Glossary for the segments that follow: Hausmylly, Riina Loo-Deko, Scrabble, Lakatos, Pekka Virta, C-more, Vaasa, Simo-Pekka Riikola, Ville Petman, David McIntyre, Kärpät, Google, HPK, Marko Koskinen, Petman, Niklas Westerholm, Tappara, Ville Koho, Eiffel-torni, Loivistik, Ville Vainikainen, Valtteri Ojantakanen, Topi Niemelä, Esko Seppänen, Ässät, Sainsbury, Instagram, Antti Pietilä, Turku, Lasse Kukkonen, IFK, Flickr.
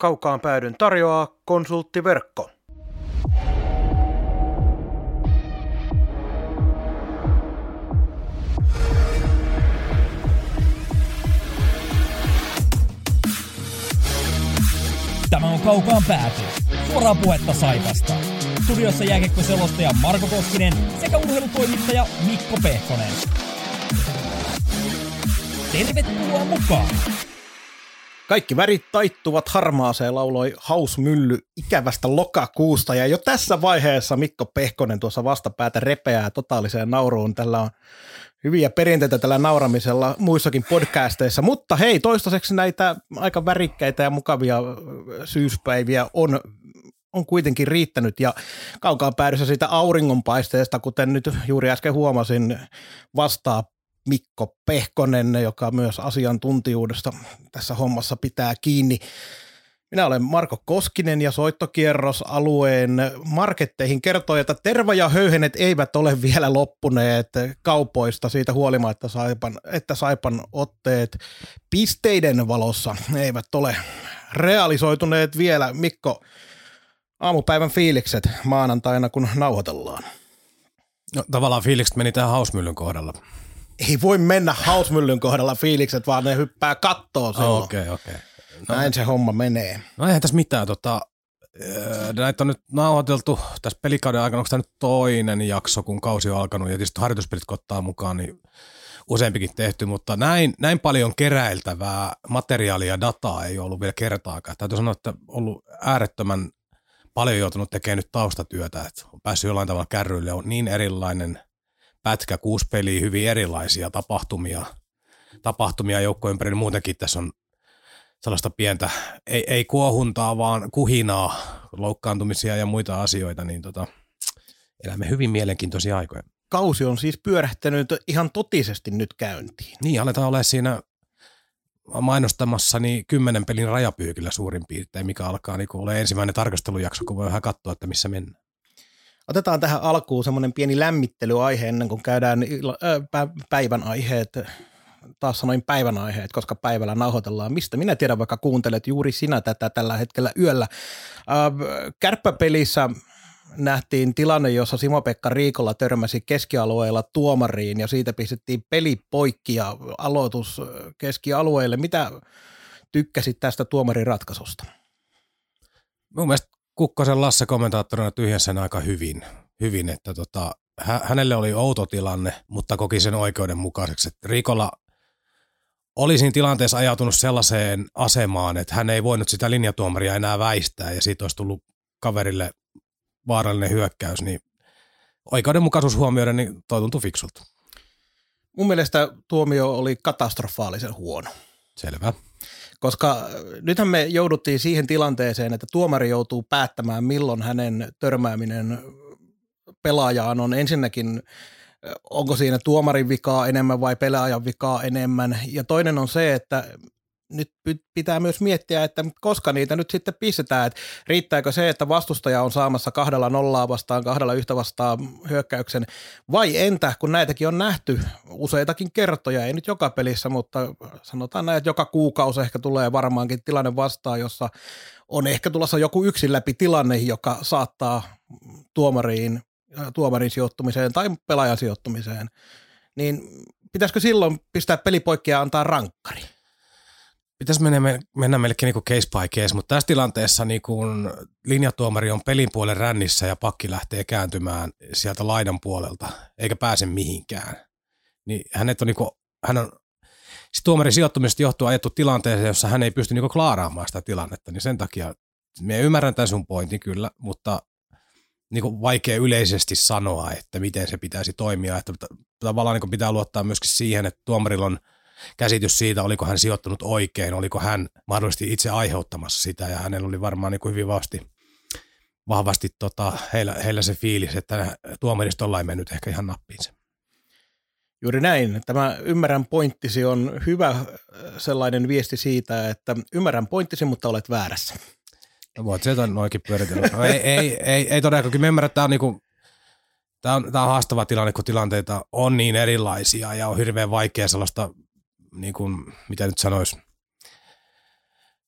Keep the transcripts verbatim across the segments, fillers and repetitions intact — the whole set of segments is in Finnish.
Kaukaan päädyn tarjoaa Konsulttiverkko. Tämä on Kaukaan pääty. Suoraa puhetta Saipasta. Studiossa jääkiekkoselostaja Marko Koskinen sekä urheilutoimittaja Mikko Pehkonen. Tervetuloa mukaan! Kaikki värit taittuvat harmaaseen, lauloi Hausmylly ikävästä lokakuusta. Ja jo tässä vaiheessa Mikko Pehkonen tuossa vastapäätä repeää totaaliseen nauruun. Tällä on hyviä perinteitä tällä nauramisella muissakin podcasteissa. Mutta hei, toistaiseksi näitä aika värikkäitä ja mukavia syyspäiviä on, on kuitenkin riittänyt. Ja Kaukaan päädyssä siitä auringonpaisteesta, kuten nyt juuri äsken huomasin, vastaa Mikko Pehkonen, joka myös asiantuntijuudesta tässä hommassa pitää kiinni. Minä olen Marko Koskinen ja soittokierrosalueen marketteihin kertoo, että terva ja höyhenet eivät ole vielä loppuneet kaupoista siitä huolimatta, saipan, että Saipan otteet pisteiden valossa eivät ole realisoituneet vielä. Mikko, aamupäivän fiilikset maanantaina, kun nauhoitellaan. No, tavallaan fiilikset meni tähän Hausmyllyn kohdalla. Ei voi mennä Hausmyllyn kohdalla fiilikset, vaan ne hyppää kattoon silloin. Okei, okay, okei. Okay. No, näin se homma menee. No eihän tässä mitään. Tota, näitä on nyt nauhoiteltu tässä pelikauden aikana. Onko tämä nyt toinen jakso, kun kausi on alkanut ja tietysti harjoituspelit ottaa mukaan, niin useampikin tehty. Mutta näin, näin paljon keräiltävää materiaalia ja dataa ei ollut vielä kertaakaan. Täytyy sanoa, että on ollut äärettömän paljon joutunut tekemään nyt taustatyötä. Että on päässyt jollain tavalla kärryille. On niin erilainen pätkä, kuusi peliä, hyvin erilaisia tapahtumia, tapahtumia joukkojen ympärillä. Muutenkin tässä on sellaista pientä, ei, ei kuohuntaa, vaan kuhinaa, loukkaantumisia ja muita asioita, niin tota, elämme hyvin mielenkiintoisia aikoja. Kausi on siis pyörähtänyt ihan totisesti nyt käyntiin. Niin, aletaan olemaan siinä mainostamassani kymmenen pelin rajapyykillä suurin piirtein, mikä alkaa niin kuin ole ensimmäinen tarkastelujakso, kun voi vähän katsoa, että missä mennään. Otetaan tähän alkuun semmoinen pieni lämmittelyaihe ennen kuin käydään päivän aiheet, taas sanoin päivän aiheet, koska päivällä nauhoitellaan. Mistä minä tiedän, vaikka kuuntelet juuri sinä tätä tällä hetkellä yöllä. Kärppäpelissä nähtiin tilanne, jossa Simo-Pekka Riikola törmäsi keskialueella tuomariin ja siitä pistettiin peli poikki ja aloitus keskialueelle. Mitä tykkäsit tästä tuomarin ratkaisusta? Mun mielestä Kukkosen Lasse kommentaattorina tyhjäsi aika hyvin, hyvin että tota, hä- hänelle oli outo tilanne, mutta koki sen oikeudenmukaiseksi. Riikola oli siinä tilanteessa ajautunut sellaiseen asemaan, että hän ei voinut sitä linjatuomaria enää väistää ja siitä olisi tullut kaverille vaarallinen hyökkäys. Niin oikeudenmukaisuus huomioiden niin toi tuntui fiksulta. Mun mielestä tuomio oli katastrofaalisen huono. Selvä. Koska nythän me jouduttiin siihen tilanteeseen, että tuomari joutuu päättämään, milloin hänen törmääminen pelaajaan on ensinnäkin, onko siinä tuomarin vikaa enemmän vai pelaajan vikaa enemmän. Ja toinen on se, että nyt pitää myös miettiä, että koska niitä nyt sitten pistetään, että riittääkö se, että vastustaja on saamassa kahdella nollaa vastaan, kahdella yhtä vastaan hyökkäyksen, vai entä, kun näitäkin on nähty useitakin kertoja, ei nyt joka pelissä, mutta sanotaan näin, että joka kuukausi ehkä tulee varmaankin tilanne vastaan, jossa on ehkä tulossa joku yksin läpi tilanne, joka saattaa tuomariin, tuomarin sijoittumiseen tai pelaajan sijoittumiseen, niin pitäisikö silloin pistää peli poikki ja antaa rankkari? Pitäisi mennä, mennä melkein niin kuin case by case, mutta tässä tilanteessa niin kuin linjatuomari on pelin puolen rännissä ja pakki lähtee kääntymään sieltä laidan puolelta, eikä pääse mihinkään. Niin hänet on, niin kuin, hän on tuomarin sijoittumisesta johtuu ajettu tilanteeseen, jossa hän ei pysty niin kuin klaaraamaan sitä tilannetta, niin sen takia me ymmärrän tämän sun pointin kyllä, mutta niin kuin vaikea yleisesti sanoa, että miten se pitäisi toimia, että tavallaan niin kuin pitää luottaa myöskin siihen, että tuomarilla on käsitys siitä, oliko hän sijoittunut oikein, oliko hän mahdollisesti itse aiheuttamassa sitä, ja hänellä oli varmaan niin kuin hyvin vahvasti, vahvasti tota, heillä, heillä se fiilis, että tuomaristolla ei mennyt ehkä ihan nappiinsa. Juuri näin. Tämä ymmärrän pointtisi on hyvä sellainen viesti siitä, että ymmärrän pointtisi, mutta olet väärässä. No voit se noinkin pyöritellä. No, ei, ei, ei, ei todellakin. Me ymmärrän, tämä on niin kuin Tämä on, tämä on haastava tilanne, kun tilanteita on niin erilaisia ja on hirveän vaikea sellaista, niin kuin, mitä nyt sanoisi,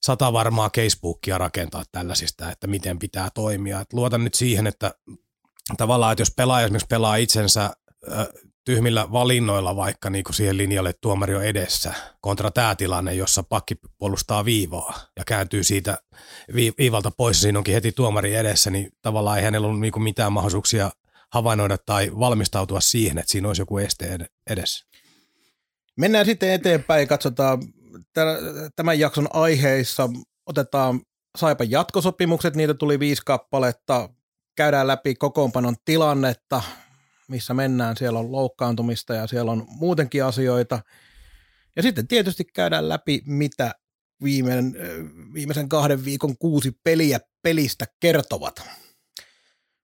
sata varmaa Facebookia rakentaa tällaisista, että miten pitää toimia. Et luotan nyt siihen, että tavallaan, että jos pelaaja esimerkiksi pelaa itsensä ö, tyhmillä valinnoilla vaikka niin kuin siihen linjalle, että tuomari on edessä, kontra tämä tilanne, jossa pakki puolustaa viivaa ja kääntyy siitä viivalta pois, siinä onkin heti tuomari edessä, niin tavallaan ei hänellä ollut niin kuin mitään mahdollisuuksia havainnoida tai valmistautua siihen, että siinä olisi joku este edessä. Mennään sitten eteenpäin ja katsotaan tämän jakson aiheissa. Otetaan Saipan jatkosopimukset, niitä tuli viisi kappaletta. Käydään läpi kokoonpanon tilannetta, missä mennään. Siellä on loukkaantumista ja siellä on muutenkin asioita. Ja sitten tietysti käydään läpi, mitä viimeisen, viimeisen kahden viikon kuusi peliä pelistä kertovat.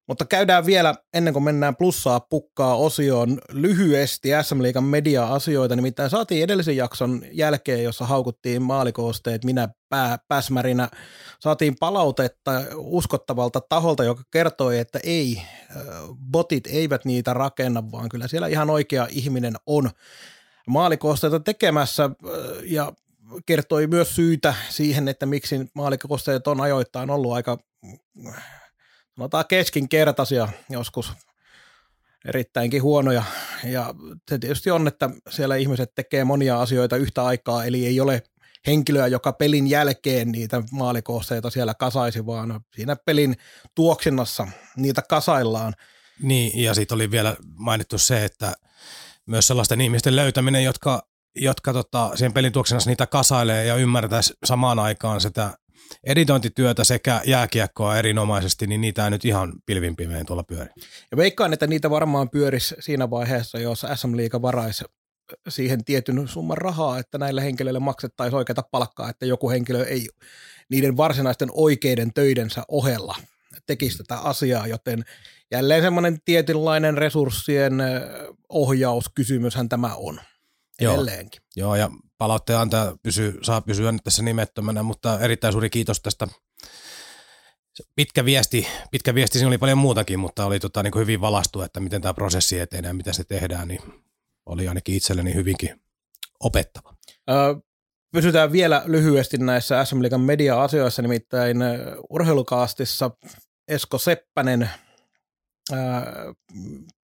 Mutta käydään vielä, ennen kuin mennään plussaa pukkaa osioon, lyhyesti äs äm Liigan media-asioita. Nimittäin saatiin edellisen jakson jälkeen, jossa haukuttiin maalikoosteet minä pää, päsmärinä. Saatiin palautetta uskottavalta taholta, joka kertoi, että ei, botit eivät niitä rakenna, vaan kyllä siellä ihan oikea ihminen on maalikoosteita tekemässä ja kertoi myös syytä siihen, että miksi maalikoosteet on ajoittain ollut aika... Sanotaan keskinkertaisia, joskus erittäinkin huonoja, ja se tietysti on, että siellä ihmiset tekee monia asioita yhtä aikaa, eli ei ole henkilöä, joka pelin jälkeen niitä maalikoosteita siellä kasaisi, vaan siinä pelin tuoksinnassa niitä kasaillaan. Niin, ja siitä oli vielä mainittu se, että myös sellaisten ihmisten löytäminen, jotka, jotka tota, siihen pelin tuoksinnassa niitä kasailee ja ymmärtäisi samaan aikaan sitä editointityötä sekä jääkiekkoa erinomaisesti, niin niitä ei nyt ihan pilvin pimeen tuolla pyöri. Ja veikkaan, että niitä varmaan pyörisi siinä vaiheessa, jos äs äm Liiga varaisi siihen tietyn summan rahaa, että näille henkilöille maksettaisiin oikeata palkkaa, että joku henkilö ei niiden varsinaisten oikeiden töidensä ohella tekisi tätä asiaa, joten jälleen semmoinen tietynlainen resurssien ohjauskysymyshän tämä on edelleenkin. Joo, Joo ja palautteen antaa pysyy, saa pysyä nyt tässä nimettömänä, mutta erittäin suuri kiitos tästä. Pitkä viesti, pitkä viesti siinä oli paljon muutakin, mutta oli tota, niin kuin hyvin valaistu, että miten tämä prosessi etenee ja mitä se tehdään, niin oli ainakin itselleni hyvinkin opettava. Pysytään vielä lyhyesti näissä äs äm Liigan media-asioissa, nimittäin Urheilukaastissa Esko Seppänen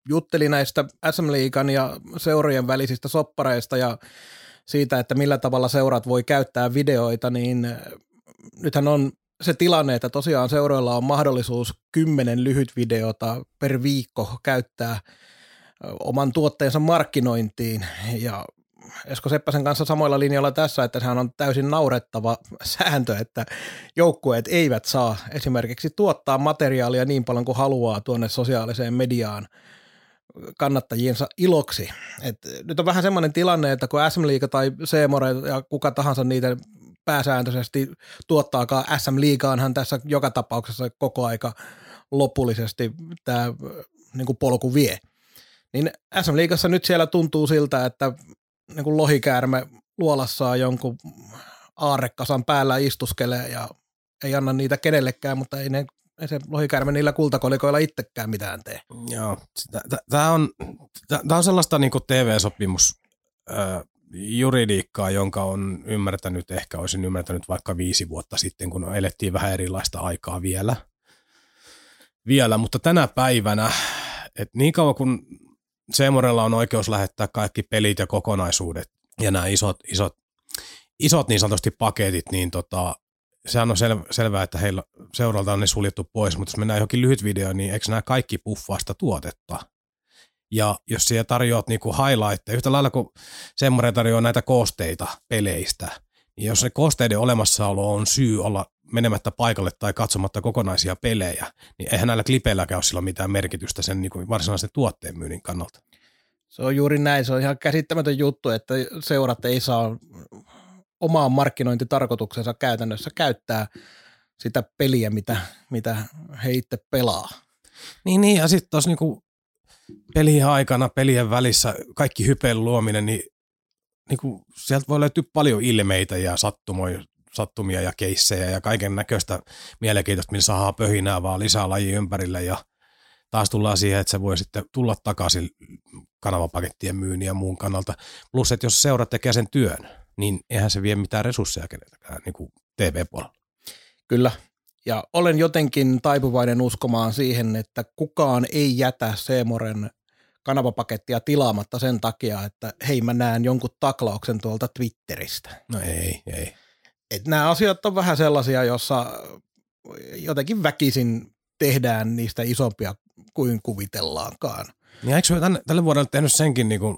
jutteli näistä äs äm Liigan ja seurien välisistä soppareista ja siitä, että millä tavalla seurat voi käyttää videoita, niin nythän on se tilanne, että tosiaan seuroilla on mahdollisuus kymmenen lyhyt videota per viikko käyttää oman tuotteensa markkinointiin. Ja Esko Seppäsen kanssa samoilla linjoilla tässä, että sehän on täysin naurettava sääntö, että joukkueet eivät saa esimerkiksi tuottaa materiaalia niin paljon kuin haluaa tuonne sosiaaliseen mediaan kannattajiensa iloksi. Et nyt on vähän semmoinen tilanne, että kun äs äm-liiga tai C-more ja kuka tahansa niitä pääsääntöisesti tuottaakaan äs äm-liigaanhan tässä joka tapauksessa koko aika lopullisesti tämä niinku polku vie. Niin äs äm-liigassa nyt siellä tuntuu siltä, että niinku lohikäärme luolassaan jonkun aarrekasan päällä istuskelee ja ei anna niitä kenellekään, mutta ei ne ei se lohikäärme niillä kultakolikoilla itsekään mitään tee. Joo, tämä on, on sellaista niinku tee vee-sopimusjuridiikkaa, jonka on ymmärtänyt, ehkä olisin ymmärtänyt vaikka viisi vuotta sitten, kun elettiin vähän erilaista aikaa vielä. Vielä, mutta tänä päivänä, että niin kauan kun C-morella on oikeus lähettää kaikki pelit ja kokonaisuudet ja nämä isot, isot, isot niin sanotusti paketit, niin tota... Sehän on sel- selvää, että heillä seuralta on ne suljettu pois, mutta jos mennään johonkin lyhyt videoon, niin eikö nämä kaikki puffaa sitä tuotetta? Ja jos siellä tarjoat niinku highlightteja, yhtä lailla kuin semmoinen tarjoaa näitä koosteita peleistä, niin jos se koosteiden olemassaolo on syy olla menemättä paikalle tai katsomatta kokonaisia pelejä, niin eihän näillä klipeilläkään ole sillä mitään merkitystä sen niinku varsinaisen tuotteen myynnin kannalta. Se on juuri näin, se on ihan käsittämätön juttu, että seurat ei saa omaan markkinointitarkoituksensa käytännössä käyttää sitä peliä, mitä, mitä he itse pelaa. Niin, niin ja sitten tuossa niinku pelien aikana, pelien välissä, kaikki hypen luominen, niin niinku, sieltä voi löytyä paljon ilmeitä ja sattumoja, sattumia ja keissejä ja kaiken näköistä mielenkiintoista, millä saadaan pöhinää vaan lisää lajia ympärille ja taas tullaan siihen, että se voi sitten tulla takaisin kanavapakettien myynnin ja muun kannalta. Plus, että jos seurat tekee sen työn, niin eihän se vie mitään resursseja keneltäkään niin kuin T V-puolella. Kyllä, ja olen jotenkin taipuvainen uskomaan siihen, että kukaan ei jätä C-moren kanavapakettia tilaamatta sen takia, että hei, mä näen jonkun taklauksen tuolta Twitteristä. No ei, ei. Et nämä asiat on vähän sellaisia, jossa jotenkin väkisin tehdään niistä isompia kuin kuvitellaankaan. Ja eikö tänne, tälle vuodelle tehnyt senkin, niin kuin,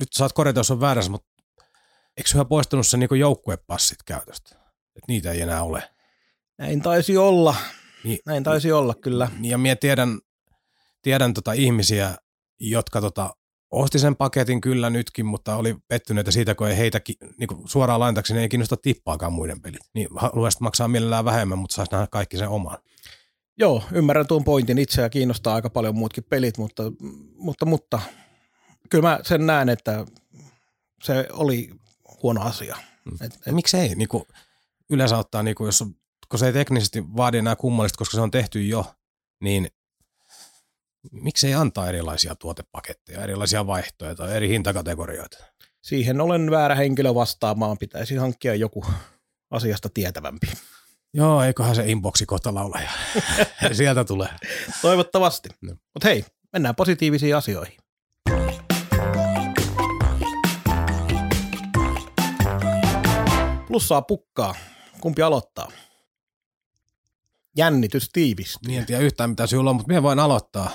nyt saat korjata, jos on väärässä, mutta eikö yhä poistanut sen niin joukkuepassit käytöstä? Että niitä ei enää ole. Näin taisi olla. Niin, Näin taisi olla, kyllä. Ja minä tiedän, tiedän tota ihmisiä, jotka tota, osti sen paketin kyllä nytkin, mutta oli pettyneitä siitä, kun ei heitä niin kuin suoraan laintaksi, ne ei kiinnosta tippaakaan muiden pelit. Niin haluaisit maksaa mielellään vähemmän, mutta saisi nähdä kaikki sen oman. Joo, ymmärrän tuon pointin itse ja kiinnostaa aika paljon muutkin pelit, mutta, mutta, mutta kyllä mä sen näen, että se oli huono asia. Mm. Et, et... Miksi ei? Niin kuin yleensä ottaa, niin kuin jos, kun se ei teknisesti vaadi enää kummallista, koska se on tehty jo, niin miksi ei antaa erilaisia tuotepaketteja, erilaisia vaihtoehtoja tai eri hintakategorioita? Siihen olen väärä henkilö vastaamaan, pitäisi hankkia joku asiasta tietävämpi. Joo, eiköhän se inboxi kohta laula ja sieltä tulee. Toivottavasti. No. Mutta hei, mennään positiivisiin asioihin. Plussaa pukkaa. Kumpi aloittaa? Jännitys tiivistyy. Niin, en tiedä yhtään mitä sinulla on, mutta minä voin aloittaa.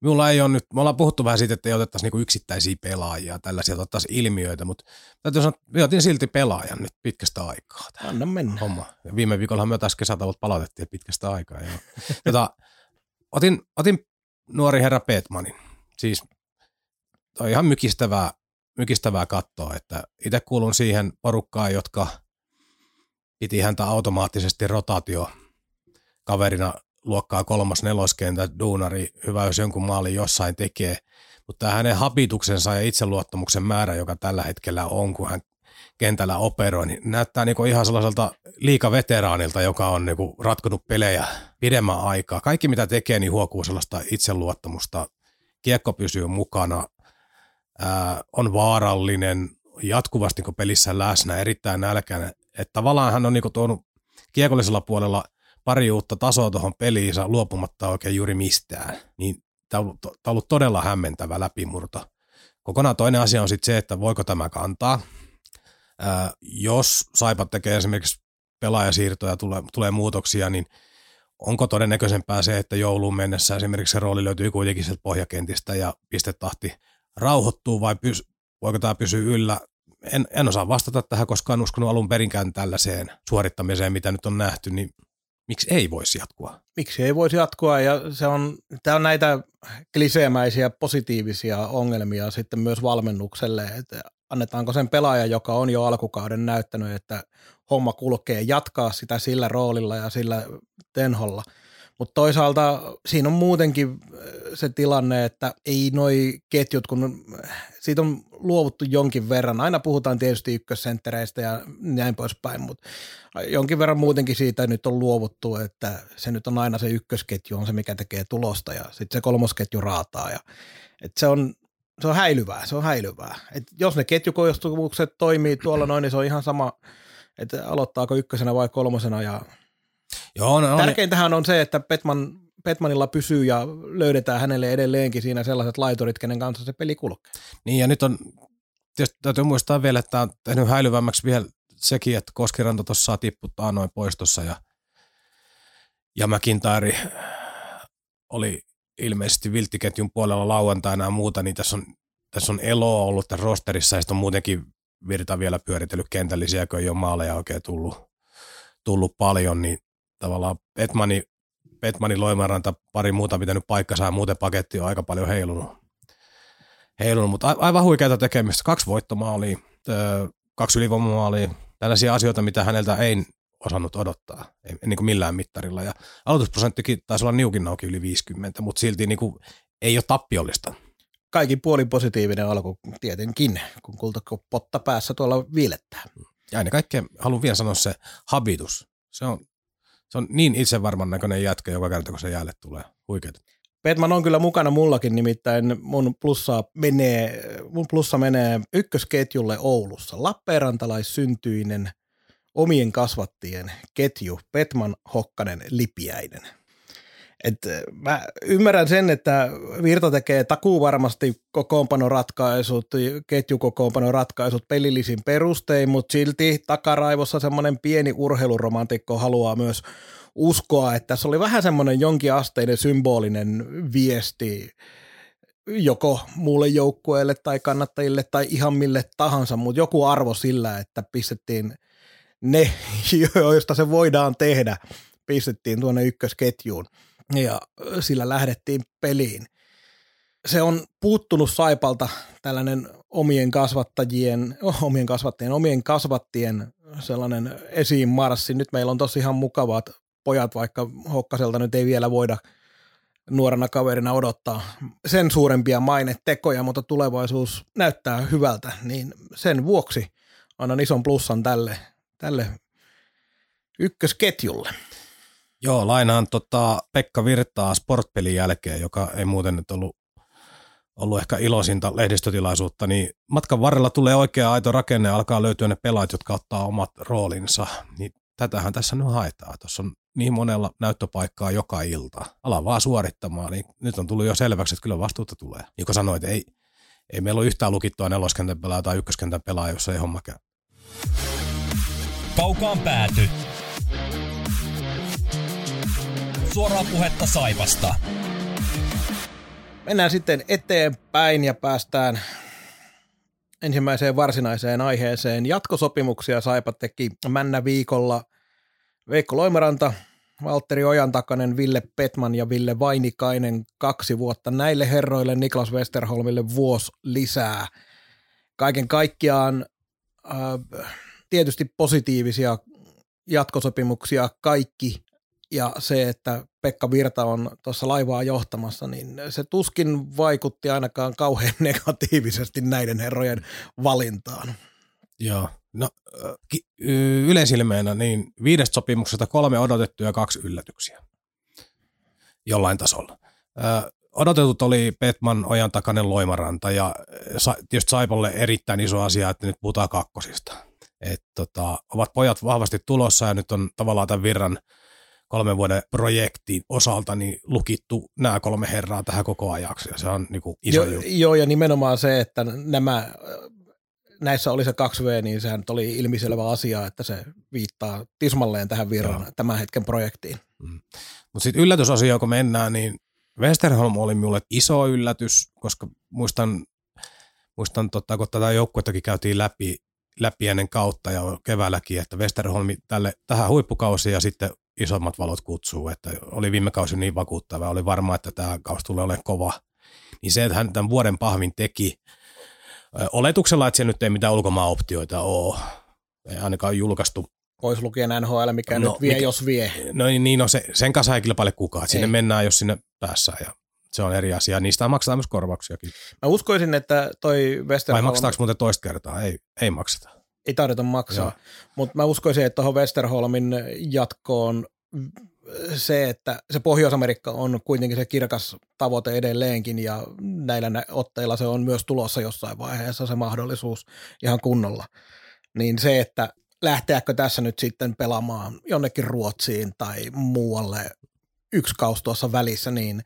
Minulla ei ole nyt, me ollaan puhuttu vähän siitä, että ei otettaisi niinku yksittäisiä pelaajia, tällaisia otettaisiin ilmiöitä, mutta täytyy sanoa, että otin silti pelaajan nyt pitkästä aikaa. Anna mennä. Homma. Ja viime viikollahan me taas kesätauolta palautettiin pitkästä aikaa. Jota, otin, otin nuori herra Petmanin. Siis toi ihan mykistävää, mykistävää katsoa, että itse kuulun siihen porukkaan, jotka piti häntä automaattisesti rotaatio kaverina luokkaa kolmas neloskentä, duunari, hyvä jos jonkun maalin jossain tekee, mutta hänen habituksensa ja itseluottamuksen määrä, joka tällä hetkellä on, kun hän kentällä operoi, niin näyttää niin kuin ihan sellaiselta liikaveteraanilta, joka on niin kuin ratkonut pelejä pidemmän aikaa. Kaikki mitä tekee, niin huokuu sellaista itseluottamusta, kiekko pysyy mukana, ää, on vaarallinen, jatkuvasti niin kuin pelissä läsnä, erittäin nälkäinen. Että tavallaan hän on niin kuin tuonut kiekollisella puolella pari uutta tasoa tuohon peliinsä luopumatta oikein juuri mistään. Niin tämä on ollut todella hämmentävä läpimurto. Kokonaan toinen asia on sitten se, että voiko tämä kantaa. Ää, jos Saipa tekee esimerkiksi pelaajasiirtoja, tulee, tulee muutoksia, niin onko todennäköisempää se, että jouluun mennessä esimerkiksi se rooli löytyy kuitenkin sieltä pohjakentistä ja pistetahti rauhoittuu vai pys, voiko tämä pysyä yllä? En, en osaa vastata tähän, koska en uskonut alun perinkään tällaiseen suorittamiseen, mitä nyt on nähty, niin miksi ei voisi jatkoa? Miksi ei voisi jatkoa, ja se on, tämä on näitä kliseemäisiä positiivisia ongelmia sitten myös valmennukselle, että annetaanko sen pelaaja, joka on jo alkukauden näyttänyt, että homma kulkee, jatkaa sitä sillä roolilla ja sillä tenholla, mutta toisaalta siinä on muutenkin se tilanne, että ei noi ketjut, kun siitä on luovuttu jonkin verran, aina puhutaan tietysti ykkössenttereistä ja näin poispäin, mutta jonkin verran muutenkin siitä nyt on luovuttu, että se nyt on aina se ykkösketju, on se mikä tekee tulosta ja sitten se kolmosketju raataa ja että se on, se on häilyvää, se on häilyvää. Et jos ne ketjukoostumukset toimii tuolla noin, niin se on ihan sama, että aloittaako ykkösenä vai kolmosena ja joo, no, tärkeintähän on se, että Petman, Petmanilla pysyy ja löydetään hänelle edelleenkin siinä sellaiset laiturit, kenen kanssa se peli kulkee. Niin ja nyt on, tietysti täytyy muistaa vielä, että on tehnyt häilyvämmäksi vielä sekin, että Koskiranta tuossa tipputtaa noin poistossa ja, ja McIntyre oli ilmeisesti vilttiketjun puolella lauantaina ja muuta, niin tässä on, tässä on eloa ollut tässä rosterissa ja sitten on muutenkin Virta vielä pyöritellyt kentällisiä, kun ei ole maaleja oikein tullut, tullut paljon, niin tavallaan Petmani, Petmani Loimaranta, pari muuta pitänyt paikkansa ja muuten paketti on aika paljon heilunut, heilunut mutta aivan huikeata tekemistä. Kaksi voittomaalia, kaksi ylivoimamaalia, tällaisia asioita, mitä häneltä ei osannut odottaa, ei, niin kuin millään mittarilla. Ja aloitusprosenttikin taisi olla niukin auki yli viisikymmentä, mutta silti niin kuin ei ole tappiollista. Kaikin puolin positiivinen alku tietenkin, kun kultapotta päässä tuolla viilettää. Ja ennen kaikkea haluan vielä sanoa se habitus. Se on Se on niin itsevarman näköinen jätkä joka kerta, kun se jäälle tulee. Huikeeta. Petman on kyllä mukana mullakin, nimittäin mun plussa menee, mun plussa menee ykkösketjulle Oulussa. Lappeenrantalaissyntyinen omien kasvattien ketju, Petman, Hokkanen, Lipiäinen. Et mä ymmärrän sen, että Virta tekee takuu varmasti kokoonpanoratkaisut, ketjukokoonpanoratkaisut pelillisin perustein, mutta silti takaraivossa semmoinen pieni urheiluromantikko haluaa myös uskoa, että se oli vähän semmoinen jonkinasteinen symbolinen viesti joko muulle joukkueelle tai kannattajille tai ihan mille tahansa, mutta joku arvo sillä, että pistettiin ne, joista se voidaan tehdä, pistettiin tuonne ykkösketjuun ja sillä lähdettiin peliin. Se on puuttunut Saipalta tällainen omien kasvattajien, omien kasvattajien, omien kasvattien sellainen esiinmarssi. Nyt meillä on tosi ihan mukavat pojat, vaikka Hokkaselta nyt ei vielä voida nuorena kaverina odottaa sen suurempia mainetekoja, mutta tulevaisuus näyttää hyvältä, niin sen vuoksi annan ison plussan tälle, tälle ykkösketjulle. Joo, lainaan tota Pekka Virtaa Sport-pelin jälkeen, joka ei muuten nyt ollut, ollut ehkä iloisinta lehdistötilaisuutta, niin matkan varrella tulee oikea aito rakenne ja alkaa löytyä ne pelaajat, jotka ottaa omat roolinsa, niin tätähän tässä nyt haetaan. Tuossa on niin monella näyttöpaikkaa joka ilta. Ala vaan suorittamaan, niin nyt on tullut jo selväksi, että kyllä vastuuta tulee. Niin kuin sanoit, ei, ei meillä ole yhtään lukittua neloskentän pelaa tai ykköskentän pelaa, jossa ei homma käy. Kaukaan pääty. Suoraa puhetta Saipasta. Mennään sitten eteenpäin ja päästään ensimmäiseen varsinaiseen aiheeseen. Jatkosopimuksia Saipa teki männä viikolla Veikko Loimaranta, Valtteri Ojantakanen, Ville Petman ja Ville Vainikainen kaksi vuotta. Näille herroille Niklas Westerholmille vuosi lisää. Kaiken kaikkiaan äh, tietysti positiivisia jatkosopimuksia kaikki. Ja se, että Pekka Virta on tuossa laivaa johtamassa, niin se tuskin vaikutti ainakaan kauhean negatiivisesti näiden herrojen valintaan. Joo. No yleisilmeenä niin viidestä sopimuksesta kolme odotettuja ja kaksi yllätyksiä jollain tasolla. Ö, odotetut oli Petman, Ojantakanen, Loimaranta ja tietysti Saipalle erittäin iso asia, että nyt puhutaan kakkosista. Et, tota, ovat pojat vahvasti tulossa ja nyt on tavallaan tämän Virran kolmen vuoden projektin osalta niin lukittu nämä kolme herraa tähän koko ajaksi, ja se on niin kuin iso jo, juttu. Joo, ja nimenomaan se, että nämä, näissä oli se kaksi vee, niin sehän oli ilmiselvä asia, että se viittaa tismalleen tähän Virran joo. tämän hetken projektiin. Mm. Mutta sitten yllätysasia, kun mennään, niin Westerholm oli minulle iso yllätys, koska muistan, muistan totta, kun tätä joukkuettakin käytiin läpi, läpi ennen kautta ja keväälläkin, että Westerholmi tälle, tähän huippukausi ja sitten isommat valot kutsuu, että oli viime kausi niin vakuuttava, oli varmaa, että tämä kausi tulee olemaan kova. Niin se, että hän tämän vuoden pahvin teki oletuksella, että se nyt ei mitään ulkomaanoptioita ole, ei ainakaan julkaistu. Pois lukien N H L, mikä no, nyt vie, mit, jos vie. No niin, no se, sen kanssa ei kilpaile kukaan, sinne mennään, jos sinne päässään ja se on eri asia. Niistä maksetaan myös korvauksiakin. Mä uskoisin, että toi Westerholm... Vai maksetaanko muuten toista kertaa? Ei, ei makseta. Ei tarvita maksaa, mutta mä uskoisin, että tuohon Westerholmin jatkoon se, että se Pohjois-Amerikka on kuitenkin se kirkas tavoite edelleenkin ja näillä otteilla se on myös tulossa jossain vaiheessa se mahdollisuus ihan kunnolla. Niin se, että lähteäkö tässä nyt sitten pelaamaan jonnekin Ruotsiin tai muualle yksi kausi tuossa välissä, niin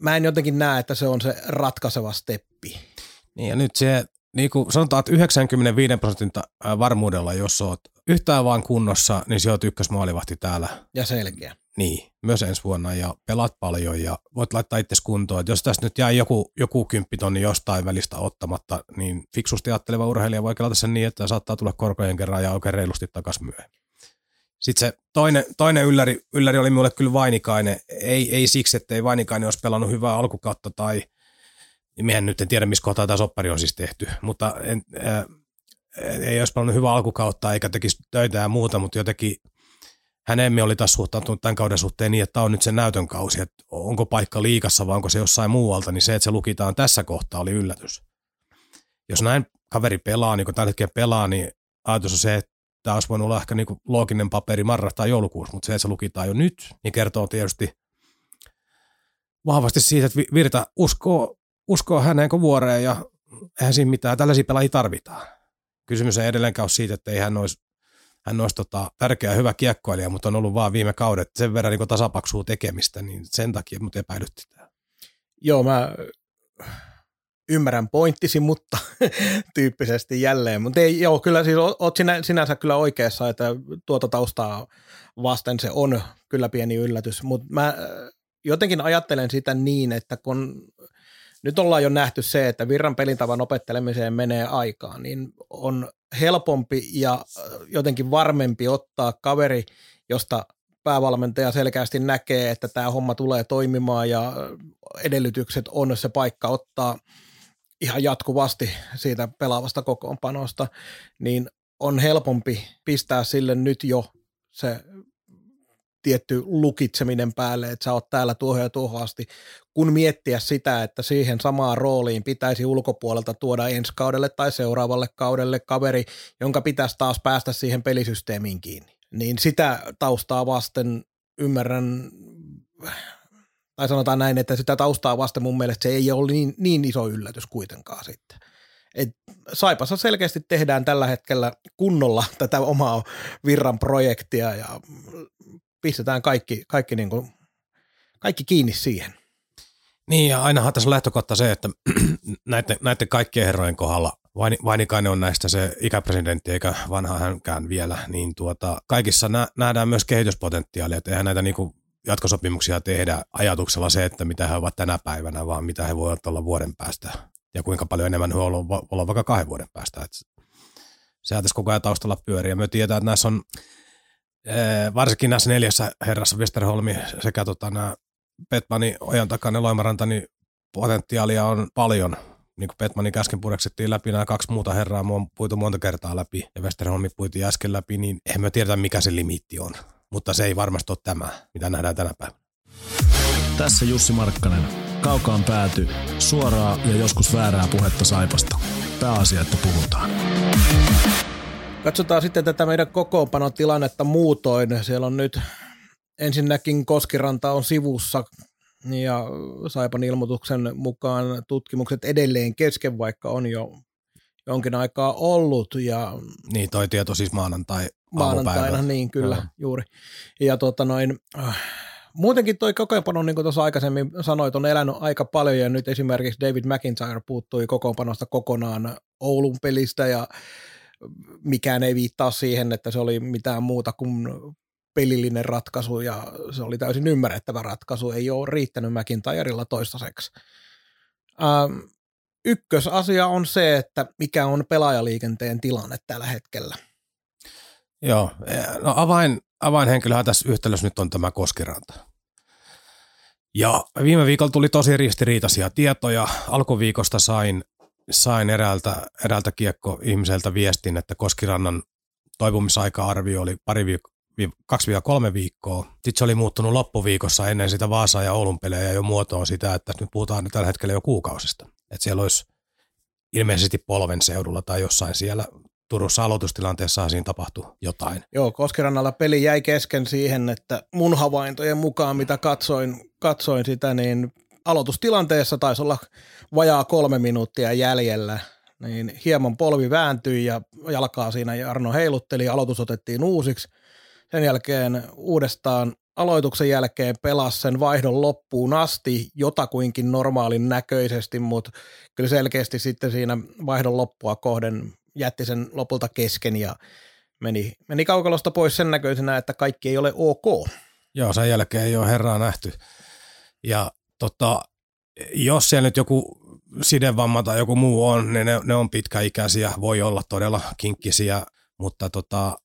mä en jotenkin näe, että se on se ratkaiseva steppi. Niin ja nyt se... Niin kuin sanotaan, että yhdeksänkymmentäviisi prosentin varmuudella, jos olet yhtään vaan kunnossa, niin sinä olet ykkösmaalivahti täällä. Ja selkeä. Niin, myös ensi vuonna ja pelaat paljon ja voit laittaa itsesi kuntoon. Että jos tässä nyt jää joku, joku kymppitonni jostain välistä ottamatta, niin fiksusti ajatteleva urheilija voi kelata sen niin, että saattaa tulla korkojen kerran ja oikein reilusti takaisin myöhemmin. Sitten se toinen, toinen ylläri, ylläri oli minulle kyllä Vainikainen. Ei, ei siksi, että ei Vainikainen olisi pelannut hyvää alkukautta tai... Mehän nyt en tiedä, missä kohtaa tämä soppari on siis tehty, mutta en, ää, ei olisi paljon hyvää alkukautta eikä tekisi töitä ja muuta, mutta jotenkin hän emme oli taas suhtautunut tämän kauden suhteen niin, että tämä on nyt sen näytön kausi, että onko paikka liigassa vai onko se jossain muualta, niin se, että se lukitaan tässä kohtaa oli yllätys. Jos näin kaveri pelaa, niin kuin tällä hetkellä pelaa, niin ajatus on se, että tämä olisi voinut olla ehkä niin kuin looginen paperi marras tai joulukuussa, mutta se, että se lukitaan jo nyt, niin kertoo tietysti vahvasti siitä, että Virta uskoo, Uskoa häneen kuin vuoreen ja eihän siinä mitään. Tällaisia pelaajia tarvitaan. Kysymys ei edelleenkään ole siitä, että ei hän olisi, hän olisi tota, tärkeä hyvä kiekkoilija, mutta on ollut vaan viime kaudet sen verran niin tasapaksua tekemistä, niin sen takia mut epäilytti tämä. Joo, mä ymmärrän pointtisi, mutta tyyppisesti jälleen. Mutta ei, joo, kyllä siis oot sinä, sinänsä kyllä oikeassa, että tuota taustaa vasten se on kyllä pieni yllätys, mutta mä jotenkin ajattelen sitä niin, että kun nyt ollaan jo nähty se, että Virran pelintavan opettelemiseen menee aikaa, niin on helpompi ja jotenkin varmempi ottaa kaveri, josta päävalmentaja selkeästi näkee, että tämä homma tulee toimimaan ja edellytykset on se paikka ottaa ihan jatkuvasti siitä pelaavasta kokoonpanosta, niin on helpompi pistää sille nyt jo se tietty lukitseminen päälle, että sä oot täällä tuohon ja tuohon asti, kun miettiä sitä, että siihen samaan rooliin pitäisi ulkopuolelta tuoda ensi kaudelle tai seuraavalle kaudelle kaveri, jonka pitäisi taas päästä siihen pelisysteemiin kiinni. Niin sitä taustaa vasten ymmärrän, tai sanotaan näin, että sitä taustaa vasten mun mielestä se ei ole niin, niin iso yllätys kuitenkaan sitten. Et Saipassa selkeästi tehdään tällä hetkellä kunnolla tätä omaa Virran projektia ja pistetään kaikki, kaikki, niin kuin, kaikki kiinni siihen. Niin, ja ainahan tässä on lähtökohta se, että näiden, näiden kaikkien herrojen kohdalla Vainikainen on näistä se ikäpresidentti, eikä vanha hänkään vielä, niin tuota, kaikissa nä- nähdään myös kehityspotentiaalia, että eihän näitä niinku jatkosopimuksia tehdä ajatuksella se, että mitä he ovat tänä päivänä, vaan mitä he voivat olla vuoden päästä ja kuinka paljon enemmän he voivat olla vaikka kahden vuoden päästä. Et sehän tässä koko ajan taustalla pyörii, ja me tiedetään, että näissä on varsinkin näissä neljässä herrassa Westerholm sekä tota nämä Petmani, Ojantakanen, Loimaranta, niin potentiaalia on paljon. Niin kuin Petmanin käsken pureksittiin läpi, nämä kaksi muuta herraa on puitu monta kertaa läpi ja Westerholmin puitiin äsken läpi, niin eihän me tiedetä mikä se limiitti on. Mutta se ei varmasti ole tämä, mitä nähdään tänä päivänä. Tässä Jussi Markkanen. Kaukaan pääty. Suoraa ja joskus väärää puhetta Saipasta. Pääasia, että puhutaan. Katsotaan sitten tätä meidän kokoonpanotilannetta muutoin. Siellä on nyt ensinnäkin Koskiranta on sivussa ja Saipan ilmoituksen mukaan tutkimukset edelleen kesken, vaikka on jo jonkin aikaa ollut. Ja niin, toi tieto siis maanantai aamupäivä. Maanantaina, niin kyllä, no. juuri. Ja tota noin, äh, muutenkin toi kokoonpano, niin kuin tuossa aikaisemmin sanoit, on elänyt aika paljon ja nyt esimerkiksi David McIntyre puuttui kokoonpanosta kokonaan Oulun pelistä ja mikään ei viittaa siihen, että se oli mitään muuta kuin pelillinen ratkaisu ja se oli täysin ymmärrettävä ratkaisu. Ei ole riittänyt McIntyrella toistaiseksi. Ähm, ykkösasia on se, että mikä on pelaajaliikenteen tilanne tällä hetkellä. Joo, no avain, avainhenkilöhän tässä yhtälössä nyt on tämä Koskiranta. Ja viime viikolla tuli tosi ristiriitaisia tietoja. Alkuviikosta sain Sain eräältä, eräältä kiekko-ihmiseltä viestin, että Koskirannan toipumisaika-arvio oli pari viikko, kaksi kolme viikkoa. Sitten se oli muuttunut loppuviikossa ennen sitä Vaasa ja Oulun pelejä jo muotoon sitä, että nyt puhutaan tällä hetkellä jo kuukausista. Että siellä olisi ilmeisesti polven seudulla tai jossain siellä Turussa aloitustilanteessa siinä tapahtui jotain. Joo, Koskirannalla peli jäi kesken siihen, että mun havaintojen mukaan, mitä katsoin, katsoin sitä, niin aloitustilanteessa taisi olla vajaa kolme minuuttia jäljellä, niin hieman polvi vääntyi ja jalkaa siinä Jarno heilutteli, aloitus otettiin uusiksi. Sen jälkeen uudestaan aloituksen jälkeen pelasi sen vaihdon loppuun asti jotakuinkin normaalin näköisesti, mutta kyllä selkeästi sitten siinä vaihdon loppua kohden jätti sen lopulta kesken ja meni, meni kaukalosta pois sen näköisenä, että kaikki ei ole ok. Joo, sen jälkeen ei ole herraa nähty ja Tota, jos siellä nyt joku sidevamma tai joku muu on, niin ne, ne on pitkäikäisiä, voi olla todella kinkkisiä, mutta tota,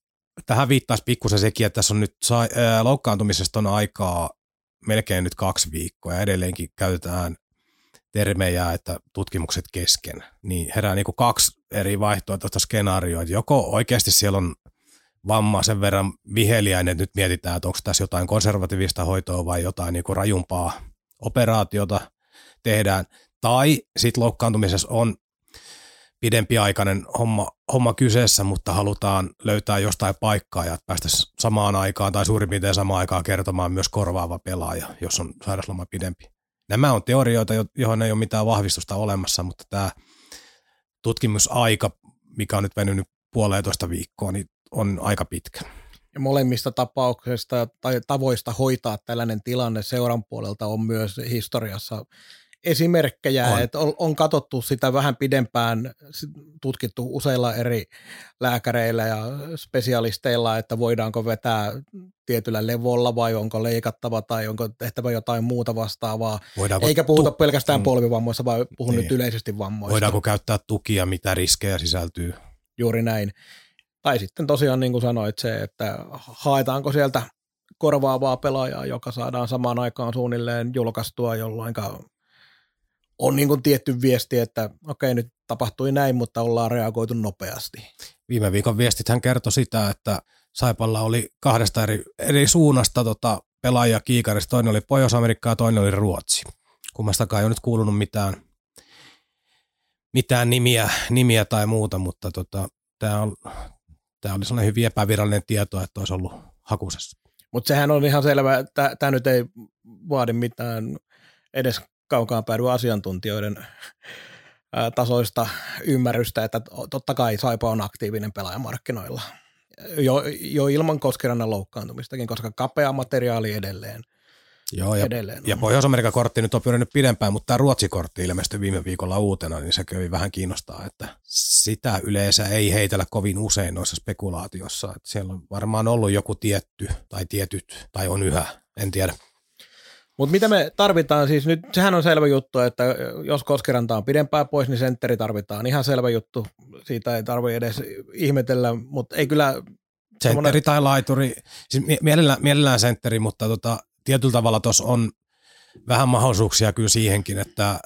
tähän viittaisi pikkusen sekin, että tässä on nyt sa- ää, loukkaantumisesta on aikaa melkein nyt kaksi viikkoa ja edelleenkin käytetään termejä, että tutkimukset kesken. Niin herää niin kuin kaksi eri vaihtoehtoista skenaarioa, että joko oikeasti siellä on vamma sen verran viheliäinen, että nyt mietitään, että onko tässä jotain konservatiivista hoitoa vai jotain niin kuin rajumpaa operaatiota tehdään, tai sitten loukkaantumisessa on pidempiaikainen homma, homma kyseessä, mutta halutaan löytää jostain paikkaa ja päästä samaan aikaan tai suurin piirtein samaan aikaan kertomaan myös korvaava pelaaja, jos on sairausloma pidempi. Nämä on teorioita, johon ei ole mitään vahvistusta olemassa, mutta tämä tutkimusaika, mikä on nyt venynyt puoleentoista viikkoa, niin on aika pitkä. Ja molemmista tapauksista tai tavoista hoitaa tällainen tilanne seuran puolelta on myös historiassa esimerkkejä, on. Että on, on katsottu sitä vähän pidempään, tutkittu useilla eri lääkäreillä ja spesialisteilla, että voidaanko vetää tietyllä levolla vai onko leikattava tai onko tehtävä jotain muuta vastaavaa. Voidaanko Eikä puhuta tu- pelkästään polvivammoista, vaan puhun niin. nyt yleisesti vammoista. Voidaanko käyttää tukia, mitä riskejä sisältyy? Juuri näin. Tai sitten tosiaan niin kuin sanoit se, että haetaanko sieltä korvaavaa pelaajaa, joka saadaan samaan aikaan suunnilleen julkaistua, jolloin on niin kuin tietty viesti, että okei nyt tapahtui näin, mutta ollaan reagoitu nopeasti. Viime viikon viestithän kertoi sitä, että Saipalla oli kahdesta eri, eri suunnasta tota, pelaajia kiikarissa. Toinen oli Pohjois-Amerikka ja toinen oli Ruotsi. Kummastakaan ei ole nyt kuulunut mitään, mitään nimiä, nimiä tai muuta, mutta tota, tämä on... Tämä oli sellainen hyvin epävirallinen tieto, että olisi ollut hakusessa. Mutta sehän on ihan selvä, että tämä nyt ei vaadi mitään edes kaukaan päädy asiantuntijoiden tasoista ymmärrystä, että totta kai Saipa on aktiivinen pelaajamarkkinoilla. Jo, jo ilman Koskirannan loukkaantumistakin, koska kapea materiaali edelleen. Joo, ja, edelleen ja Pohjois-Amerikan kortti nyt on pyörinyt pidempään, mutta tämä Ruotsi-kortti ilmestyi viime viikolla uutena, niin se kävi vähän kiinnostaa, että sitä yleensä ei heitellä kovin usein noissa spekulaatioissa. Että siellä on varmaan ollut joku tietty tai tietyt tai on yhä, en tiedä. Mutta mitä me tarvitaan siis nyt, sehän on selvä juttu, että jos Koskiranta on pidempään pois, niin sentteri tarvitaan. Ihan selvä juttu, siitä ei tarvitse edes ihmetellä, mutta ei kyllä... Sentteri tai laituri, siis mielellään, mielellään sentteri, mutta tota... Tietyllä tavalla tuossa on vähän mahdollisuuksia kyllä siihenkin, että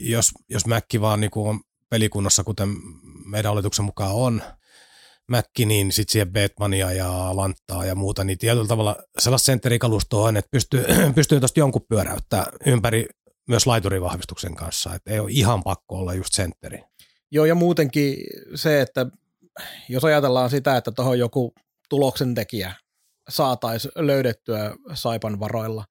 jos, jos Mäkki vaan niin kuin on pelikunnossa, kuten meidän oletuksen mukaan on Mäkki, niin sitten siihen Petmania ja Lanttaa ja muuta, niin tietyllä tavalla sellaista sentterikalustoa on, että pystyy, pystyy tuosta jonkun pyöräyttämään ympäri myös laiturivahvistuksen kanssa, että ei ole ihan pakko olla just sentteri. Joo, ja muutenkin se, että jos ajatellaan sitä, että tuohon joku tuloksentekijä saataisiin löydettyä Saipan varoilla,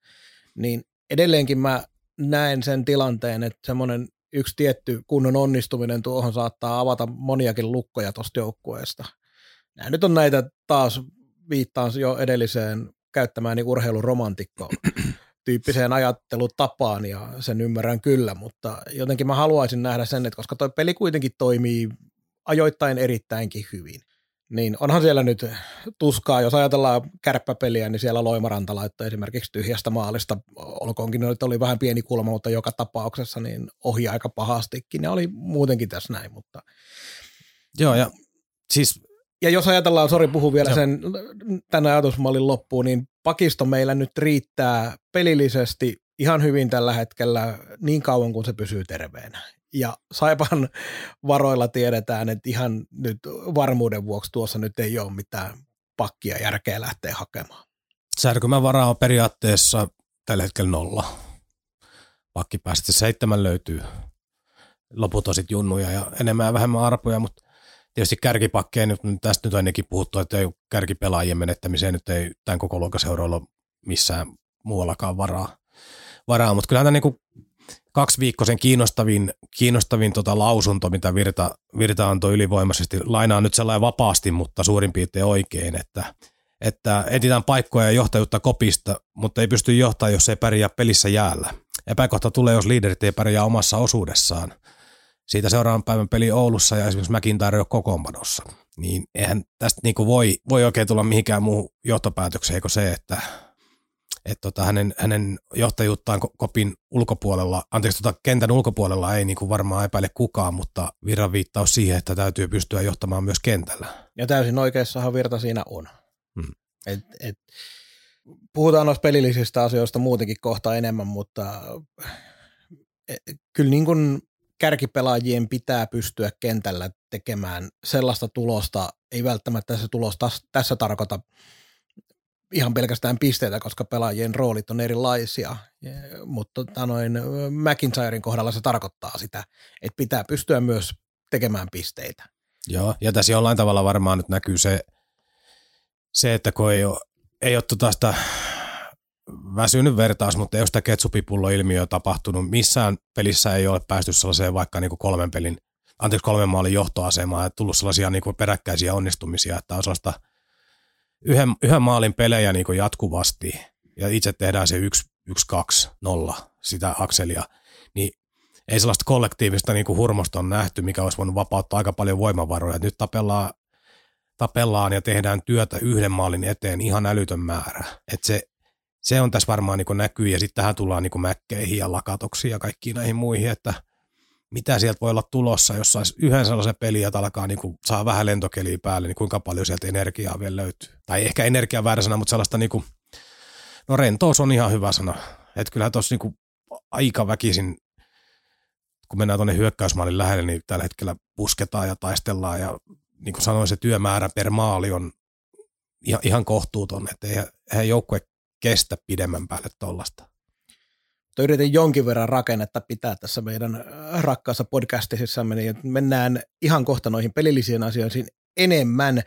niin edelleenkin mä näen sen tilanteen, että semmoinen yksi tietty kunnon onnistuminen tuohon saattaa avata moniakin lukkoja tuosta joukkueesta. Nämä nyt on näitä taas viittaan jo edelliseen käyttämään niin urheiluromantikkoon tyyppiseen ajattelutapaan ja sen ymmärrän kyllä, mutta jotenkin mä haluaisin nähdä sen, että koska toi peli kuitenkin toimii ajoittain erittäinkin hyvin, niin onhan siellä nyt tuskaa, jos ajatellaan kärppäpeliä, niin siellä Loimaranta laittoi esimerkiksi tyhjästä maalista, olkoonkin että oli vähän pieni kulma, mutta joka tapauksessa niin ohi aika pahastikin, ja oli muutenkin tässä näin, mutta... Joo, ja siis... Ja jos ajatellaan, sori puhun vielä sen tänä ajatusmallin loppuun, niin pakisto meillä nyt riittää pelillisesti ihan hyvin tällä hetkellä niin kauan, kun se pysyy terveenä. Ja Saipan varoilla tiedetään, että ihan nyt varmuuden vuoksi tuossa nyt ei ole mitään pakkia järkeä lähteä hakemaan. Särkymän varaa on periaatteessa tällä hetkellä nolla. Pakki päästä seitsemän löytyy. Loput on sitten junnuja ja enemmän ja vähemmän arpoja, mutta tietysti kärkipakkeja nyt tästä nyt ainakin puhuttu, että ei kärkipelaajien menettämiseen nyt ei tämän koko luokkaseuroilla ole missään muuallakaan varaa. varaa. Mutta kyllähän tämä niin kuin kaksi viikkoisen kiinnostavin, kiinnostavin tota lausunto, mitä Virta, Virta antoi ylivoimaisesti. Lainaan nyt sellainen vapaasti, mutta suurin piirtein oikein, että, että etsitään paikkoja ja johtajuutta kopista, mutta ei pysty johtamaan, jos ei pärjää pelissä jäällä. Epäkohta tulee, jos liiderit ei pärjää omassa osuudessaan. Siitä seuraavan päivän peli Oulussa ja esimerkiksi McIntyre ei ole kokoonpanossa. Niin eihän tästä niinku voi, voi oikein tulla mihinkään muuhun johtopäätökseen kuin se, että... että tota, hänen, hänen johtajuuttaan kopin ulkopuolella, anteeksi tota, kentän ulkopuolella ei niin kuin varmaan epäile kukaan, mutta Virran viittaus siihen, että täytyy pystyä johtamaan myös kentällä. Ja täysin oikeassahan Virta siinä on. Hmm. Et, et, puhutaan noista pelillisistä asioista muutenkin kohta enemmän, mutta et, kyllä niin kuin kärkipelaajien pitää pystyä kentällä tekemään sellaista tulosta, ei välttämättä se tulos tässä, tässä tarkoita ihan pelkästään pisteitä, koska pelaajien roolit on erilaisia, mutta noin McIntyren kohdalla se tarkoittaa sitä, että pitää pystyä myös tekemään pisteitä. Joo, ja tässä jollain tavalla varmaan nyt näkyy se, se että kun ei ole, ei ole tota sitä väsynyt vertaus, mutta ei ole sitä ketsupipullo-ilmiöä tapahtunut. Missään pelissä ei ole päästy sellaiseen vaikka niin kuin kolmen pelin, anteeksi kolmen maalin johtoasemaan, että tullut sellaisia niin kuin peräkkäisiä onnistumisia, että on sellaista yhden, yhden maalin pelejä niin kuin jatkuvasti ja itse tehdään se yksi kaksi nolla sitä akselia, niin ei sellaista kollektiivista niin kuin hurmosta on nähty, mikä olisi voinut vapauttaa aika paljon voimavaroja. Et nyt tapellaan, tapellaan ja tehdään työtä yhden maalin eteen ihan älytön määrä. Et se, se on tässä varmaan niin kuin näkyy ja sitten tähän tullaan niin kuin mäkkeihin ja lakatoksiin ja kaikkiin näihin muihin, että mitä sieltä voi olla tulossa, jos saisi yhden sellaisen pelin, että alkaa niin kuin, saa vähän lentokeliä päälle, niin kuinka paljon sieltä energiaa vielä löytyy. Tai ehkä energiaa väärä sana, mutta sellaista, niin kuin, no rentous on ihan hyvä sana. Että kyllähän tuossa niin kuin aika väkisin, kun mennään tuonne hyökkäysmaalin lähelle, niin tällä hetkellä pusketaan ja taistellaan. Ja niin kuin sanoin, se työmäärä per maali on ihan, ihan kohtuuton, että eihän, eihän joukkue kestä pidemmän päälle tuollaista. Yritin jonkin verran rakennetta pitää tässä meidän rakkaassa podcastissamme, niin mennään ihan kohta noihin pelillisiin asioihin enemmän.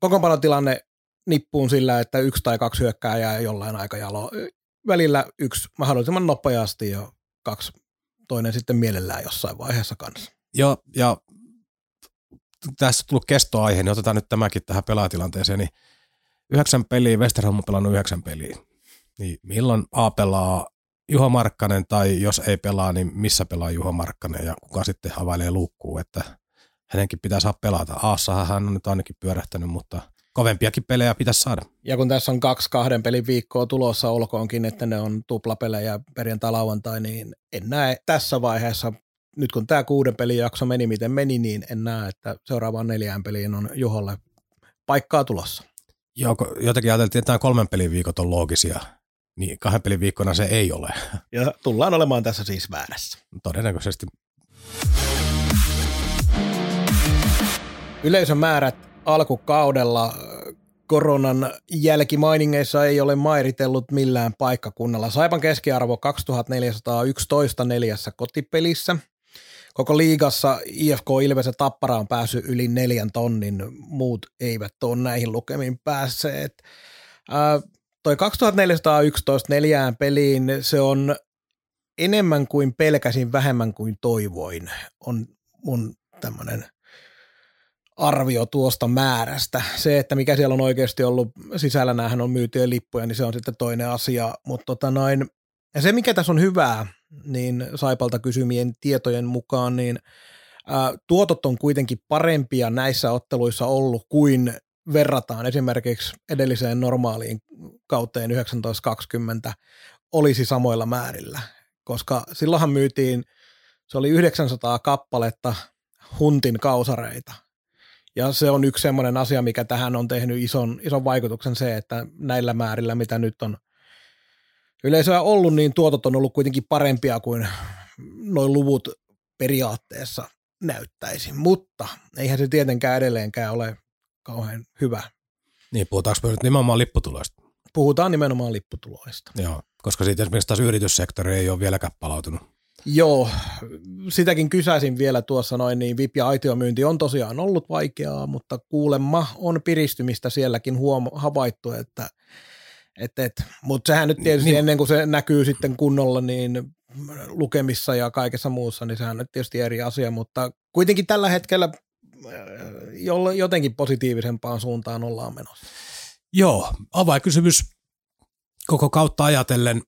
Kokoonpanotilanne nippuun sillä, että yksi tai kaksi hyökkääjää jollain aikajaloa. Välillä yksi mahdollisimman nopeasti ja kaksi toinen sitten mielellään jossain vaiheessa kanssa. Joo, ja tässä on tullut kestoaihe, niin otetaan nyt tämäkin tähän pelaatilanteeseen. Niin yhdeksän peliä, Westerholm on pelannut yhdeksän peliä. Niin milloin A pelaa Juho Markkanen, tai jos ei pelaa, niin missä pelaa Juho Markkanen ja kuka sitten havailee luukkuun, että hänenkin pitää saada pelata. Aassahan hän on nyt ainakin pyörähtänyt, mutta kovempiakin pelejä pitäisi saada. Ja kun tässä on kaksi kahden pelin viikkoa tulossa, olkoonkin, että ne on tuplapelejä perjantai-lauantai, niin en näe tässä vaiheessa, nyt kun tämä kuuden pelin jakso meni miten meni, niin en näe, että seuraavaan neljään peliin on Juholle paikkaa tulossa. Joo, jotenkin ajateltiin, että nämä kolmen pelin viikot on loogisia. Niin, kahden pelin viikkona se ei ole. Ja tullaan olemaan tässä siis väärässä. Todennäköisesti. Yleisömäärät alkukaudella koronan jälkimainingeissa ei ole mairitellut millään paikkakunnalla. Saipan keskiarvo kaksituhattaneljäsataayksitoista neljässä kotipelissä. Koko liigassa I F K Ilves ja Tappara on päässyt yli neljän tonnin. Muut eivät ole näihin lukemiin päässeet. Äh, Toi kaksituhattaneljäsataayksitoista neljään peliin, se on enemmän kuin pelkäsin, vähemmän kuin toivoin, on mun tämmöinen arvio tuosta määrästä. Se, että mikä siellä on oikeasti ollut sisällä, näähän on myytyjä lippuja, niin se on sitten toinen asia. Mutta tota noin, ja se, mikä tässä on hyvää, niin Saipalta kysymien tietojen mukaan, niin ää, tuotot on kuitenkin parempia näissä otteluissa ollut kuin verrataan esimerkiksi edelliseen normaaliin kauteen yhdeksäntoista kaksikymmentä olisi samoilla määrillä, koska silloinhan myytiin, se oli yhdeksänsataa kappaletta Huntin kausareita. Ja se on yksi semmoinen asia, mikä tähän on tehnyt ison, ison vaikutuksen se, että näillä määrillä, mitä nyt on yleisöä ollut, niin tuotot on ollut kuitenkin parempia kuin nuo luvut periaatteessa näyttäisi. Mutta eihän se tietenkään edelleenkään ole kauhean hyvä. Niin, puhutaanko me nyt nimenomaan lipputuloista? Puhutaan nimenomaan lipputuloista. Joo, koska siitä esimerkiksi taas yrityssektori ei ole vieläkään palautunut. Joo, sitäkin kysäisin vielä tuossa noin, niin V I P- ja aitiomyynti on tosiaan ollut vaikeaa, mutta kuulemma on piristymistä sielläkin huoma- havaittu, että et, et. Mutta sehän nyt tietysti niin, ennen kuin se näkyy sitten kunnolla, niin lukemissa ja kaikessa muussa, niin sehän on tietysti eri asia, mutta kuitenkin tällä hetkellä jotenkin positiivisempaan suuntaan ollaan menossa. Joo, avainkysymys koko kautta ajatellen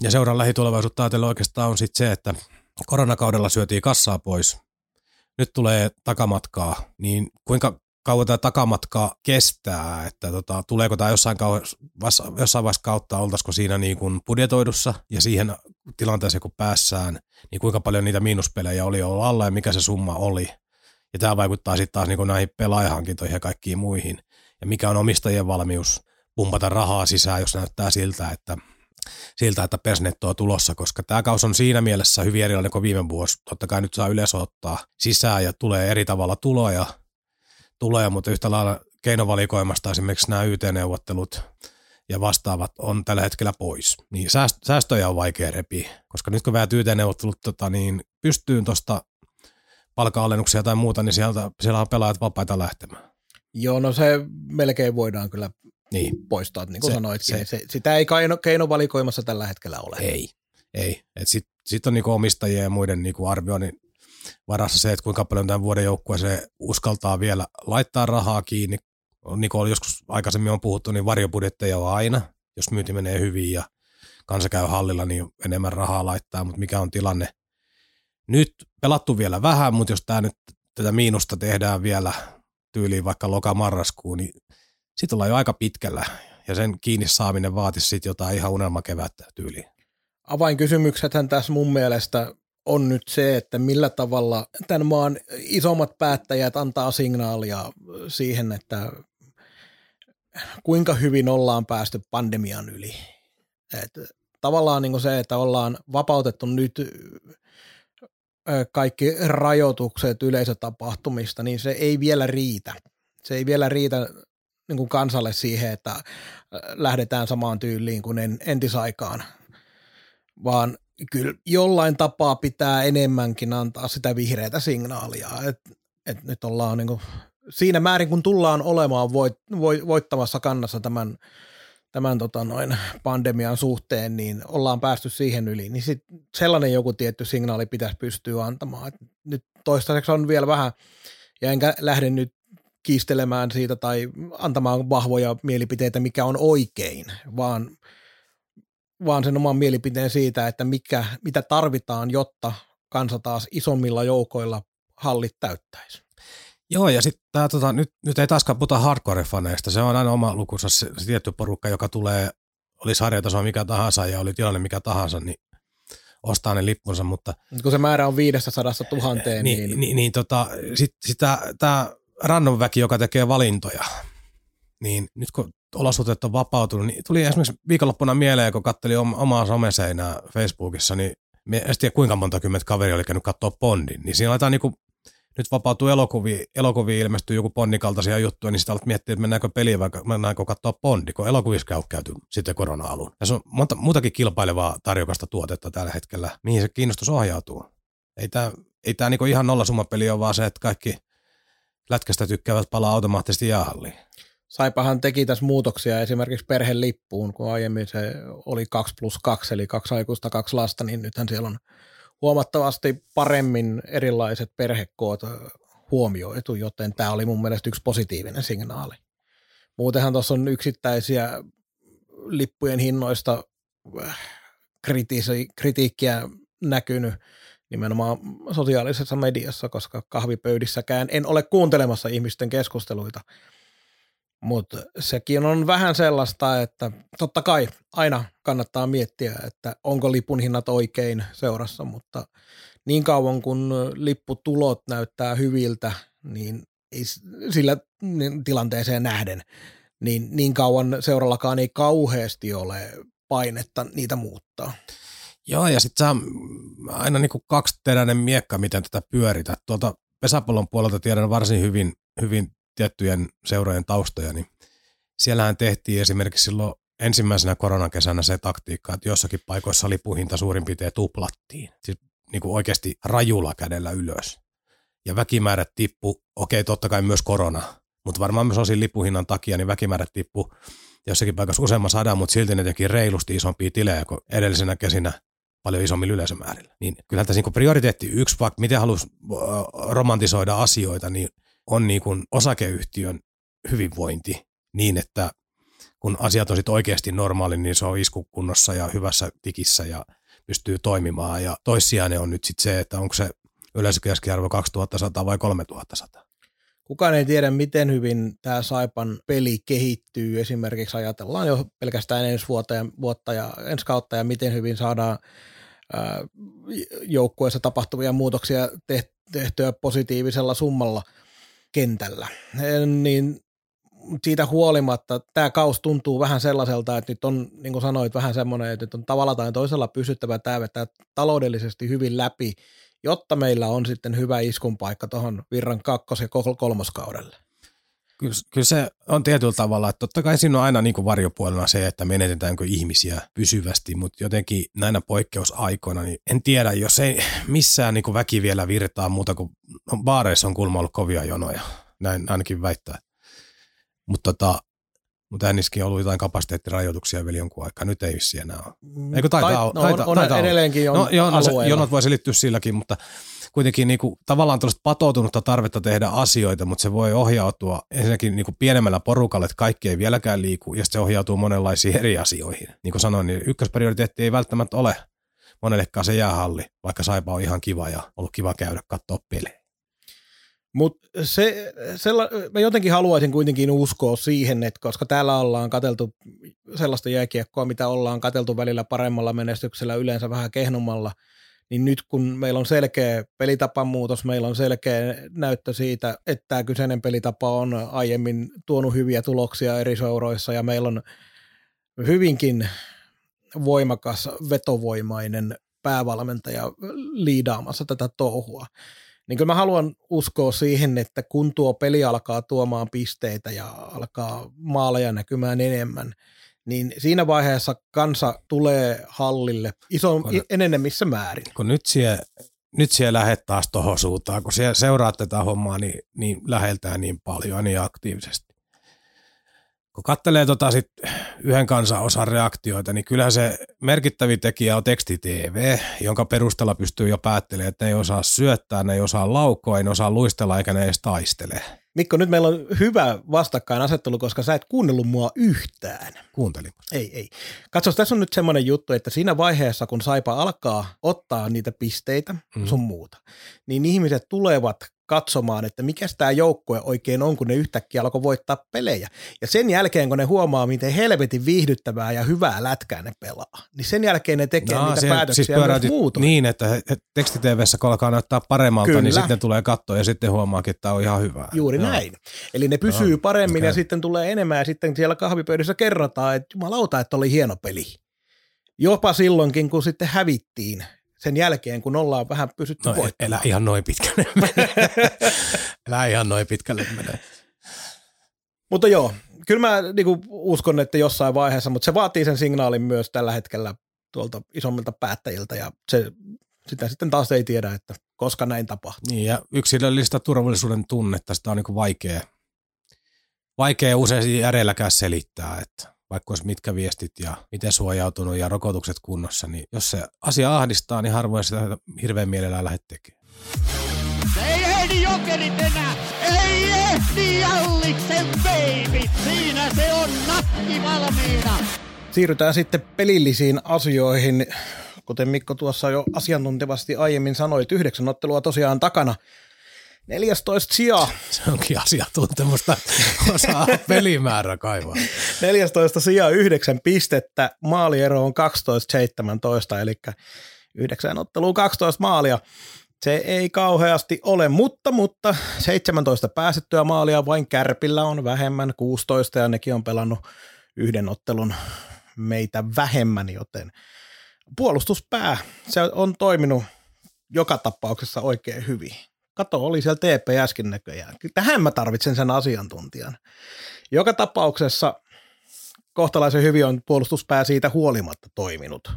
ja seuran lähitulevaisuutta ajatellen oikeastaan on sitten se, että koronakaudella syötiin kassaa pois, nyt tulee takamatkaa, niin kuinka kauan tämä takamatka kestää, että tota, tuleeko tämä jossain, kauheessa, jossain vaiheessa kautta, oltaisiko siinä niin kuin budjetoidussa ja siihen tilanteeseen kun päässään, niin kuinka paljon niitä miinuspelejä oli ollut alla ja mikä se summa oli. Ja tämä vaikuttaa sitten taas niinku näihin pelaajahankintoihin ja kaikkiin muihin. Ja mikä on omistajien valmius pumpata rahaa sisään, jos näyttää siltä, että, siltä, että persnetto on tulossa. Koska tämä kaus on siinä mielessä hyvin erilainen kuin viime vuosi. Totta kai nyt saa yleensä ottaa sisään ja tulee eri tavalla tuloja, tuloja mutta yhtä lailla keinovalikoimasta esimerkiksi nämä Y T-neuvottelut ja vastaavat on tällä hetkellä pois. Niin säästöjä on vaikea repiä, koska nyt kun väät Y T-neuvottelut tota, niin pystyyn tuosta palka-alennuksia tai muuta, niin sieltä, siellä on pelaajat vapaita lähtemään. Joo, no se melkein voidaan kyllä niin poistaa, niin kuin se, sanoitkin. Se. Se, sitä ei keino, keinovalikoimassa tällä hetkellä ole. Ei, ei. Sitten sit on niinku omistajien ja muiden niinku arvioinnin varassa se, että kuinka paljon tämän vuoden joukkueeseen uskaltaa vielä laittaa rahaa kiinni, niin kuin joskus aikaisemmin on puhuttu, niin varjobudjetteja on aina, jos myynti menee hyvin ja kansa käy hallilla, niin enemmän rahaa laittaa, mutta mikä on tilanne? Nyt pelattu vielä vähän, mutta jos tää nyt, tätä miinusta tehdään vielä tyyliin vaikka loka-marraskuun, niin sit ollaan jo aika pitkällä ja sen kiinni saaminen vaatisi sit jotain ihan unelmakevättä tyyliin. Avainkysymyksethän tässä mun mielestä on nyt se, että millä tavalla tämän maan isommat päättäjät antaa signaalia siihen, että kuinka hyvin ollaan päästy pandemian yli. Et tavallaan niin kuin se, että ollaan vapautettu nyt kaikki rajoitukset yleisötapahtumista, niin se ei vielä riitä. Se ei vielä riitä niin kuin kansalle siihen, että lähdetään samaan tyyliin kuin entisaikaan, vaan kyllä jollain tapaa pitää enemmänkin antaa sitä vihreätä signaalia, että et nyt ollaan niin kuin, siinä määrin, kun tullaan olemaan voit, voittavassa kannassa tämän, tämän tota noin, pandemian suhteen, niin ollaan päästy siihen yli, niin sit sellainen joku tietty signaali pitäisi pystyä antamaan. Et nyt toistaiseksi on vielä vähän, ja enkä lähde nyt kiistelemään siitä tai antamaan vahvoja mielipiteitä, mikä on oikein, vaan vaan sen oman mielipiteen siitä, että mikä, mitä tarvitaan, jotta kansa taas isommilla joukoilla hallit täyttäisi. Joo, ja sitten tota, nyt, nyt ei taaskaan puhuta hardcore-faneista. Se on aina oma lukunsa se, se tietty porukka, joka tulee, oli sarjatasoa mikä tahansa ja oli tilanne mikä tahansa, niin ostaa ne lippunsa. Mutta nyt kun se määrä on viidestä sadasta tuhanteen, niin... Niin, niin, niin tota, sitten sit tämä random väki, joka tekee valintoja, niin nyt kun olosuhteet on vapautunut, niin tuli esimerkiksi viikonloppuna mieleen, kun katselin omaa someseinää Facebookissa, niin en tiedä kuinka monta kymmentä kaveria oli käynyt katsoa Bondin, niin siinä aletaan niin kuin, nyt vapautuu elokuvia, elokuvia ilmestyy joku Bondin kaltaisia juttuja, niin sitä alat miettiä, että mennäänkö peliä vai mennäänkö katsoa Bondi, kun elokuvissa käy käyty sitten korona-alun. Ja se on monta muutakin kilpailevaa tarjokasta tuotetta tällä hetkellä, mihin se kiinnostus ohjautuu. Ei tämä, ei tämä niin kuin ihan nollasummapeli ole, vaan se, että kaikki lätkästä tykkäävät palaa automaattisesti jäähalliin. Saipahan teki tässä muutoksia esimerkiksi perhelippuun, kun aiemmin se oli kaksi plus kaksi, eli kaksi aikuista, kaksi lasta, niin nythän siellä on huomattavasti paremmin erilaiset perhekoot huomioitu, joten tämä oli mun mielestä yksi positiivinen signaali. Muutenhan tuossa on yksittäisiä lippujen hinnoista kritiikkiä näkynyt nimenomaan sosiaalisessa mediassa, koska kahvipöydissäkään en ole kuuntelemassa ihmisten keskusteluita. Mutta sekin on vähän sellaista, että totta kai aina kannattaa miettiä, että onko lipun hinnat oikein seurassa, mutta niin kauan kun lipputulot näyttää hyviltä, niin ei sillä tilanteeseen nähden, niin niin kauan seurallakaan ei kauheasti ole painetta niitä muuttaa. Joo, ja sitten saa aina niinku kaksiteräinen miekka, miten tätä pyörität. Tuolta pesäpallon puolelta tiedän varsin hyvin, hyvin tiettyjen seurojen taustoja, niin siellähän tehtiin esimerkiksi silloin ensimmäisenä koronakesänä se taktiikka, että jossakin paikoissa lipuhinta suurin piirtein tuplattiin. Siis niin kuin oikeasti rajulla kädellä ylös. Ja väkimäärät tippu, okei totta kai myös korona, mutta varmaan myös osin lipuhinnan takia, niin väkimäärät tippu jossakin paikassa useamman sadan, mutta silti ne teki reilusti isompia tilejä kuin edellisenä kesinä paljon isommilla yleisömäärillä. Niin kyllähän tässä niin prioriteetti yksi, vaikka miten halusi romantisoida asioita, niin on niin kuin osakeyhtiön hyvinvointi niin, että kun asiat on sitten oikeasti normaali, niin se on iskukunnossa ja hyvässä tikissä ja pystyy toimimaan. Ja toissijainen on nyt sitten se, että onko se yleisökeskiarvo kaksituhattasata vai kolmetuhattasata. Kukaan ei tiedä, miten hyvin tämä Saipan peli kehittyy. Esimerkiksi ajatellaan jo pelkästään ensi vuotta ja, vuotta ja ensi kautta ja miten hyvin saadaan ää, joukkueessa tapahtuvia muutoksia tehtyä positiivisella summalla kentällä, niin siitä huolimatta tämä kaus tuntuu vähän sellaiselta, että nyt on, niin kuin sanoit, vähän semmoinen, että nyt on tavalla tai toisella pystyttävä tämä vetää taloudellisesti hyvin läpi, jotta meillä on sitten hyvä iskun paikka tuohon Virran kakkos- ja kolmoskaudelle. Kyllä, kyllä se on tietyllä tavalla, että totta kai siinä on aina niin kuin varjopuolena se, että menetetäänkö ihmisiä pysyvästi, mutta jotenkin näinä poikkeusaikoina, niin en tiedä, jos ei missään niin kuin väki vielä virtaa muuta kuin no, baareissa on kulma ollut kovia jonoja, näin ainakin väittää, mutta tota, mut äänissäkin on ollut jotain kapasiteettirajoituksia vielä jonkun aikaa, nyt ei vissi enää ole. Eikö taitaa, Tait, no, on, taitaa, on, taitaa on, edelleenkin on no, joo, no, se, jonot voi selittyä silläkin, mutta kuitenkin niin kuin, tavallaan tuollaista patoutunutta tarvetta tehdä asioita, mutta se voi ohjautua ensinnäkin niin kuin pienemmällä porukalle, että kaikki ei vieläkään liiku, ja sitten se ohjautuu monenlaisiin eri asioihin. Niin kuin sanoin, niin ykkösprioriteetti ei välttämättä ole monellekaan se jäähalli, vaikka Saipa on ihan kiva ja ollut kiva käydä katsoa pelejä. Mutta se, sella- mä jotenkin haluaisin kuitenkin uskoa siihen, että koska täällä ollaan katseltu sellaista jääkiekkoa, mitä ollaan katseltu välillä paremmalla menestyksellä, yleensä vähän kehnummalla, niin nyt kun meillä on selkeä pelitapamuutos, meillä on selkeä näyttö siitä, että tämä kyseinen pelitapa on aiemmin tuonut hyviä tuloksia eri seuroissa ja meillä on hyvinkin voimakas, vetovoimainen päävalmentaja liidaamassa tätä touhua. Niin kyllä mä haluan uskoa siihen, että kun tuo peli alkaa tuomaan pisteitä ja alkaa maaleja näkymään enemmän, niin siinä vaiheessa kansa tulee hallille ison enenevissä määrin. Kun nyt siellä, nyt siellä lähdet taas tohon suuntaan, kun siellä seuraat tätä hommaa niin, niin läheltään niin paljon niin aktiivisesti. Kun katselee tota sit yhden kansanosan reaktioita, niin kyllähän se merkittävin tekijä on teksti-tee vee, jonka perusteella pystyy jo päättelemään, että ne ei osaa syöttää, ne ei osaa laukoa, ei osaa luistella eikä ne edes taistele. Mikko, nyt meillä on hyvä vastakkainasettelu, koska sä et kuunnellut mua yhtään. Kuuntelin. Ei, ei. Katsos, tässä on nyt semmoinen juttu, että siinä vaiheessa, kun Saipa alkaa ottaa niitä pisteitä, mm. sun muuta, niin ihmiset tulevat katsomaan, että mikäs tämä joukkue oikein on, kun ne yhtäkkiä alkoi voittaa pelejä. Ja sen jälkeen, kun ne huomaa, miten helvetin viihdyttävää ja hyvää lätkää ne pelaa, niin sen jälkeen ne tekee no, niitä se, päätöksiä siis myös muutoin. Niin, että tekstiteevissä, kun alkaa näyttää paremmalta, kyllä, niin sitten tulee katsoa ja sitten huomaakin, että tämä on ihan hyvää. Juuri no. näin. Eli ne pysyy no, paremmin okay. ja sitten tulee enemmän ja sitten siellä kahvipöydissä kerrotaan, että jumalauta, että oli hieno peli. Jopa silloinkin, kun sitten hävittiin. Sen jälkeen, kun ollaan vähän pysytty no, voittamaan. Elä ihan noin pitkälle Elä ihan noin pitkälle menee. Mutta joo, kyllä mä niinku uskon, että jossain vaiheessa, mutta se vaatii sen signaalin myös tällä hetkellä tuolta isommilta päättäjiltä ja se, sitä sitten taas ei tiedä, että koska näin tapahtuu. Niin ja yksilöllistä turvallisuuden tunnetta, sitä on niinku vaikea, vaikea usein järjelläkään selittää, että vaikka olisi mitkä viestit ja miten suojautunut ja rokotukset kunnossa, niin jos se asia ahdistaa, niin harvoin sitä hirveän mielellään lähde tekemään. Ei ehdi jokerit enää, ei ehdi Jalliksen veivit, siinä se on nakki valmiina. Siirrytään sitten pelillisiin asioihin. Kuten Mikko tuossa jo asiantuntevasti aiemmin sanoit, yhdeksän ottelua tosiaan takana. neljästoista sija. Se onkin asiantuntemusta osaa pelimäärä kaivaa. neljästoista sija, yhdeksän pistettä, maaliero on kaksitoista seitsemäntoista, eli yhdeksän ottelua kaksitoista maalia. Se ei kauheasti ole, mutta, mutta seitsemäntoista päästettyä maalia, vain Kärpillä on vähemmän, kuusitoista, ja nekin on pelannut yhden ottelun meitä vähemmän, joten puolustuspää, se on toiminut joka tapauksessa oikein hyvin. Kato, oli siellä T P S:kin näköjään. Tähän mä tarvitsen sen asiantuntijan. Joka tapauksessa kohtalaisen hyvin on puolustuspää siitä huolimatta toiminut.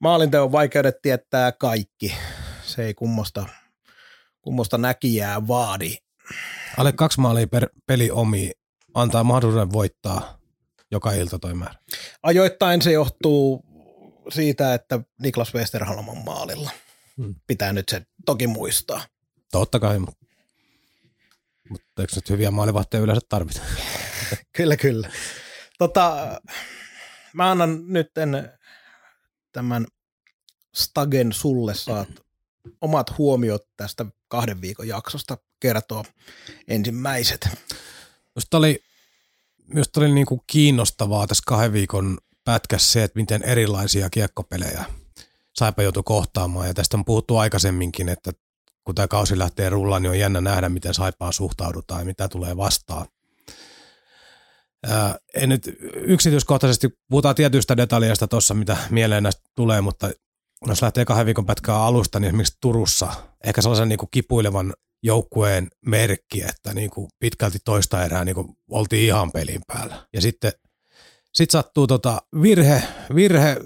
Maalinteon vaikeudet tietää kaikki. Se ei kummosta, kummosta näkijää vaadi. Alle kaksi maalia per peli omi antaa mahdollisuuden voittaa joka ilta toi määrä. Ajoittain se johtuu siitä, että Niklas Westerholm on maalilla. Hmm. Pitää nyt se toki muistaa. Totta kai, mutta, mutta eikö nyt hyviä maalivahteja yleensä tarvita? Kyllä, kyllä. Tota, mä annan nyt tämän Stagen sulle, saat omat huomiot tästä kahden viikon jaksosta kertoa ensimmäiset. Minusta oli, minusta oli niin kuin kiinnostavaa tässä kahden viikon pätkässä se, että miten erilaisia kiekkopelejä Saipa joutui kohtaamaan, ja tästä on puhuttu aikaisemminkin, että kun tämä kausi lähtee rullaan, niin on jännä nähdä, miten Saipaan suhtaudutaan ja mitä tulee vastaan. Ää, en nyt yksityiskohtaisesti puhutaan tietyistä detaljeista tuossa, mitä mieleen näistä tulee, mutta jos lähtee kahden viikon pätkään alusta, niin esimerkiksi Turussa ehkä sellaisen niin kuin kipuilevan joukkueen merkki, että niin kuin pitkälti toista erää niin kuin oltiin ihan pelin päällä. Ja sitten sit sattuu tota virhe, virhe,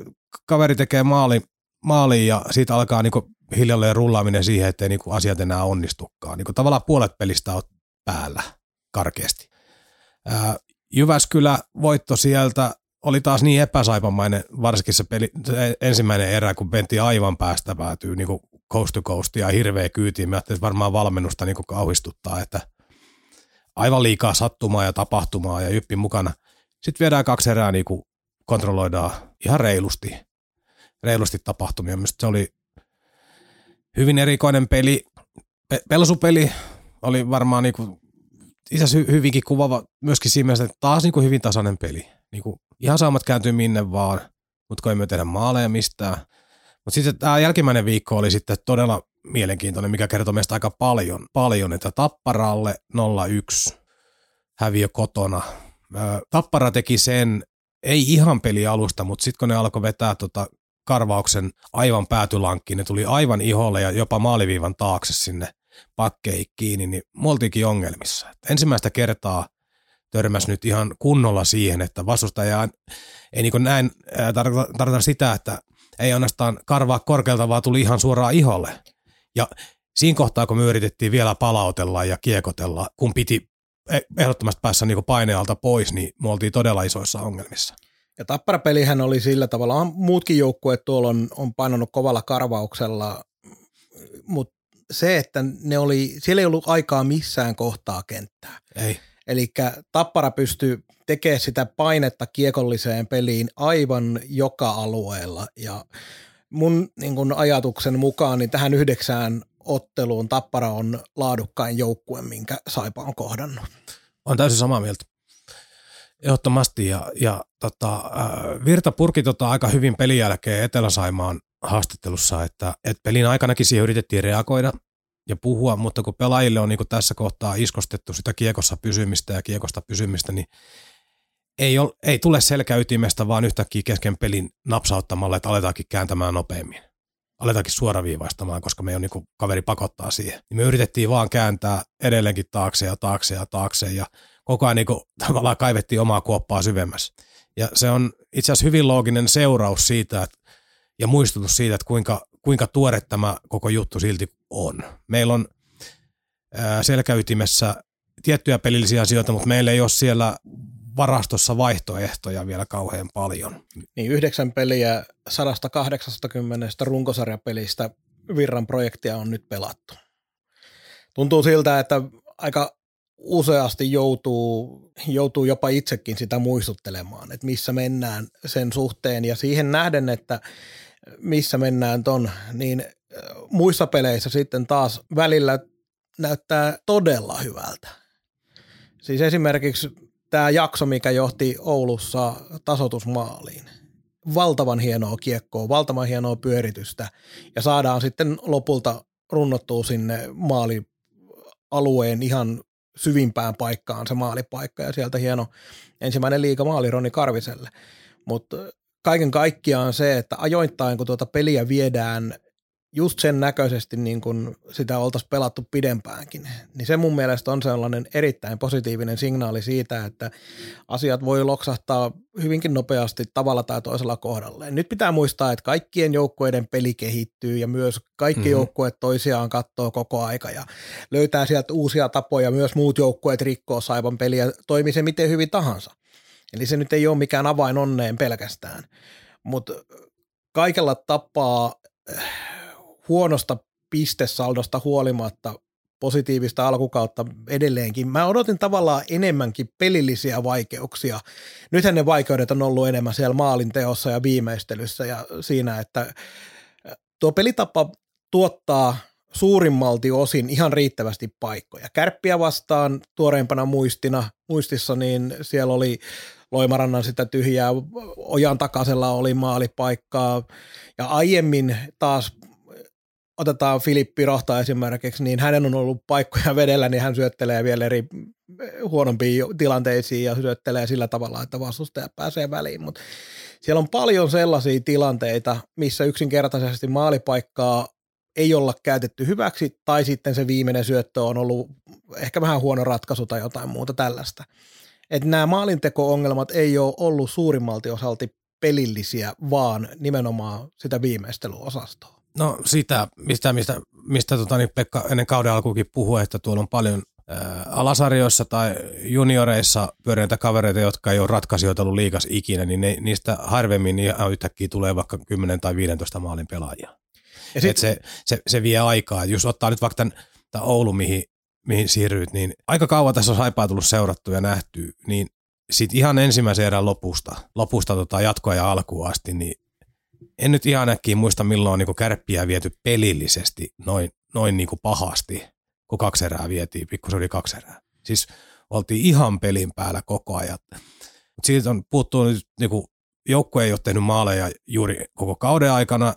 kaveri tekee maali, maaliin ja siitä alkaa niinku hiljalleen rullaaminen siihen, ettei niinku asiat enää onnistukaan. Niinku tavallaan puolet pelistä on päällä karkeasti. Ää, Jyväskylä voitto sieltä oli taas niin epäsaipamainen, varsinkin se peli, ensimmäinen erä, kun mentiin aivan päästä päätyy niinku coast to coast ja hirveä kyytiä. Mä ajattelin, että varmaan valmennusta niin kauhistuttaa, että aivan liikaa sattumaa ja tapahtumaa ja Jyppi mukana. Sitten viedään kaksi erää, niin kuin kontrolloidaan ihan reilusti, reilusti tapahtumia. Mielestäni se oli hyvin erikoinen peli. Pe- Pelsupeli oli varmaan niin kuin isäs hyvinkin kuvaava myöskin siinä mielessä, että taas niin kuin hyvin tasainen peli. Niin kuin ihan saamat kääntyy minne vaan, mutta ei me tehdä maaleja mistään. Mutta sitten tämä jälkimmäinen viikko oli sitten todella mielenkiintoinen, mikä kertoo meistä aika paljon. paljon että Tapparalle nolla yksi häviö kotona. Tappara teki sen, ei ihan peli alusta, mutta sitten kun ne alkoi vetää tota karvauksen aivan päätylankkiin, ne tuli aivan iholle ja jopa maaliviivan taakse sinne pakkeihin kiinni, niin me oltiinkin ongelmissa. Et ensimmäistä kertaa törmäsi nyt ihan kunnolla siihen, että vastustaja ei niin kuin näin tarkoita tarkoita sitä, että ei ainoastaan karvaa korkealta, vaan tuli ihan suoraan iholle. Ja siinä kohtaa, kun me yritettiin vielä palautella ja kiekotella, kun piti ehdottomasti päässä niin kuin painealta pois, niin me oltiin todella isoissa ongelmissa. Ja Tappara-pelihän oli sillä tavalla, muutkin joukkueet tuolla on, on painanut kovalla karvauksella, mutta se, että ne oli, siellä ei ollut aikaa missään kohtaa kenttää. Ei. Eli Tappara pystyy tekemään sitä painetta kiekolliseen peliin aivan joka alueella. Ja mun niin kun ajatuksen mukaan niin tähän yhdeksään otteluun Tappara on laadukkain joukkue, minkä Saipa on kohdannut. On täysin samaa mieltä. Ehdottomasti. Ja, ja tota, Virta purki tota aika hyvin pelin jälkeen Etelä-Saimaan haastattelussa, että et pelin aikanakin siihen yritettiin reagoida ja puhua, mutta kun pelaajille on niin kuin tässä kohtaa iskostettu sitä kiekossa pysymistä ja kiekosta pysymistä, niin ei, ole, ei tule selkäytimestä, vaan yhtäkkiä kesken pelin napsauttamalla, että aletaankin kääntämään nopeammin. Aletaankin suoraviivaistamaan, koska me on niin kuin kaveri pakottaa siihen. Me yritettiin vaan kääntää edelleenkin taakse ja taakse ja taakse ja koko ajan niin kuin tavallaan kaivettiin omaa kuoppaa syvemmässä. Ja se on itse asiassa hyvin looginen seuraus siitä, että, ja muistutus siitä, että kuinka, kuinka tuore tämä koko juttu silti on. Meillä on selkäytimessä tiettyjä pelillisiä asioita, mutta meillä ei ole siellä varastossa vaihtoehtoja vielä kauhean paljon. Niin, yhdeksän peliä sata kahdeksankymmentä runkosarjapelistä Virran projektia on nyt pelattu. Tuntuu siltä, että aika useasti joutuu, joutuu jopa itsekin sitä muistuttelemaan, että missä mennään sen suhteen ja siihen nähden, että missä mennään ton, niin muissa peleissä sitten taas välillä näyttää todella hyvältä. Siis esimerkiksi tämä jakso, mikä johti Oulussa tasoitusmaaliin. Valtavan hienoa kiekkoa, valtavan hienoa pyöritystä ja saadaan sitten lopulta runnottua sinne maalialueen ihan syvimpään paikkaan se maalipaikka ja sieltä hieno ensimmäinen liigamaali Ronni Karviselle. Mutta kaiken kaikkiaan se, että ajoittain kun tuota peliä viedään just sen näköisesti niin kun sitä oltaisiin pelattu pidempäänkin, niin se mun mielestä on sellainen erittäin positiivinen signaali siitä, että asiat voi loksahtaa hyvinkin nopeasti tavalla tai toisella kohdalleen. Nyt pitää muistaa, että kaikkien joukkueiden peli kehittyy ja myös kaikki mm-hmm. joukkueet toisiaan katsoo koko aika ja löytää sieltä uusia tapoja, myös muut joukkueet rikkoo Saipan peliä, toimii se miten hyvin tahansa. Eli se nyt ei ole mikään avain onneen pelkästään, mutta kaikella tapaa huonosta pistesaldosta huolimatta positiivista alkukautta edelleenkin. Mä odotin tavallaan enemmänkin pelillisiä vaikeuksia. Nythän ne vaikeudet on ollut enemmän siellä maalinteossa ja viimeistelyssä ja siinä, että tuo pelitapa tuottaa suurimmalti osin ihan riittävästi paikkoja. Kärppiä vastaan tuoreimpana muistina, muistissa niin siellä oli Loimarannan sitä tyhjää, Ojantakasella oli maalipaikkaa ja aiemmin taas otetaan Filippi Rohta esimerkiksi, niin hänen on ollut paikkoja vedellä, niin hän syöttelee vielä eri huonompiin tilanteisiin ja syöttelee sillä tavalla, että vastustaja pääsee väliin, mutta siellä on paljon sellaisia tilanteita, missä yksinkertaisesti maalipaikkaa ei olla käytetty hyväksi tai sitten se viimeinen syöttö on ollut ehkä vähän huono ratkaisu tai jotain muuta tällaista. Että nämä maalinteko-ongelmat ei ole ollut suurimmalti osalti pelillisiä, vaan nimenomaan sitä viimeistelyosastoa. No sitä, mistä, mistä, mistä tota, niin Pekka ennen kauden alkuukin puhui, että tuolla on paljon ää, alasarjoissa tai junioreissa pyöreitä kavereita, jotka ei ole ratkaisijoita ollut liigas ikinä, niin ne, niistä harvemmin niin yhtäkkiä tulee vaikka kymmenen tai viisitoista maalin pelaajia. Ja sit... se, se, se vie aikaa. Jos ottaa nyt vaikka tämän, tämän Oulu, mihin, mihin siirryt, niin aika kauan tässä on Saipaa tullut seurattua ja nähty, niin sitten ihan ensimmäisen erän lopusta, lopusta tota jatkoajan alkuun asti, niin en nyt ihan äkkiä muista, milloin on niinku Kärppiä viety pelillisesti noin, noin niinku pahasti, kun kaksi erää vietiin, pikkusen oli kaksi erää. Siis oltiin ihan pelin päällä koko ajan. Mutta siitä on puuttuu nyt, niinku, joukkue ei ole tehnyt maaleja juuri koko kauden aikana,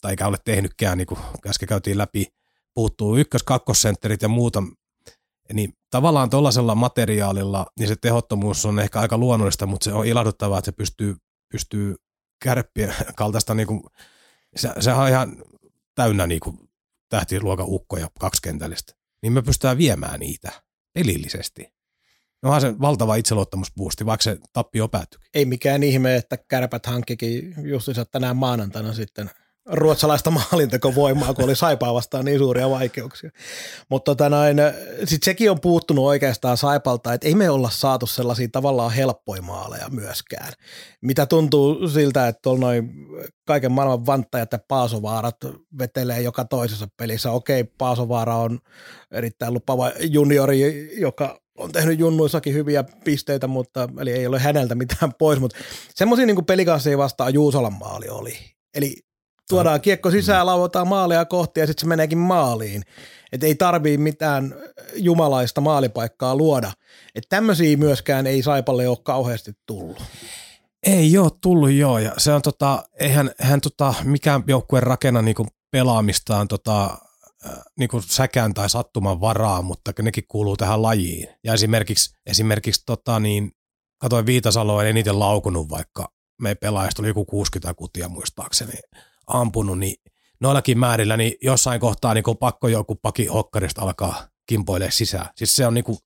tai eikä ole tehnytkään, niin kuin äsken käytiin läpi, puuttuu ykkös-, kakkosentterit ja muuta. Niin tavallaan tuollaisella materiaalilla, niin se tehottomuus on ehkä aika luonnollista, mutta se on ilahduttavaa, että se pystyy, pystyy Kärppien kaltaista, niin kuin, se, sehän on ihan täynnä niin kuin tähtiluokan ukkoja kaksikentällistä. Niin me pystytään viemään niitä pelillisesti. No onhan se valtava itseluottamusboosti, vaikka se tappio päätyikin. Ei mikään ihme, että Kärpät hankkikin justiinsa tänään maanantaina sitten ruotsalaista maalintekovoimaa, kun oli Saipaa vastaan niin suuria vaikeuksia. Mutta tota noin, sit sekin on puuttunut oikeastaan Saipalta, että ei me olla saatu sellaisia tavallaan helppoja maaleja myöskään. Mitä tuntuu siltä, että tuolla noin kaiken maailman vanttajat ja Paasovaarat vetelee joka toisessa pelissä. Okei, Paasovaara on erittäin lupaava juniori, joka on tehnyt junnuissakin hyviä pisteitä, mutta eli ei ole häneltä mitään pois, mutta semmoisia niin kuin pelikanssia vastaan Juusolan maali oli. Eli tuodaan kiekko sisään, lauotaan maalia kohti ja sitten se meneekin maaliin. Et ei tarvii mitään jumalaista maalipaikkaa luoda. Että tämmöisiä myöskään ei Saipalle ole kauheasti tullut. Ei ole tullut, joo. Ja se on tota, eihän hän tota, mikään joukkueen rakenna niinku pelaamistaan tota, niinku säkään tai sattuman varaa, mutta nekin kuuluu tähän lajiin. Ja esimerkiksi, esimerkiksi tota, niin, katsoin Viitasaloa, en eniten laukunut, vaikka me ei pelaa, tuli joku kuusikymmentä kutia muistaakseni ampunut, niin noillakin määrillä niin jossain kohtaa niin kun pakko joku paki hokkarista alkaa kimpoilee sisään. Siis se on niinku,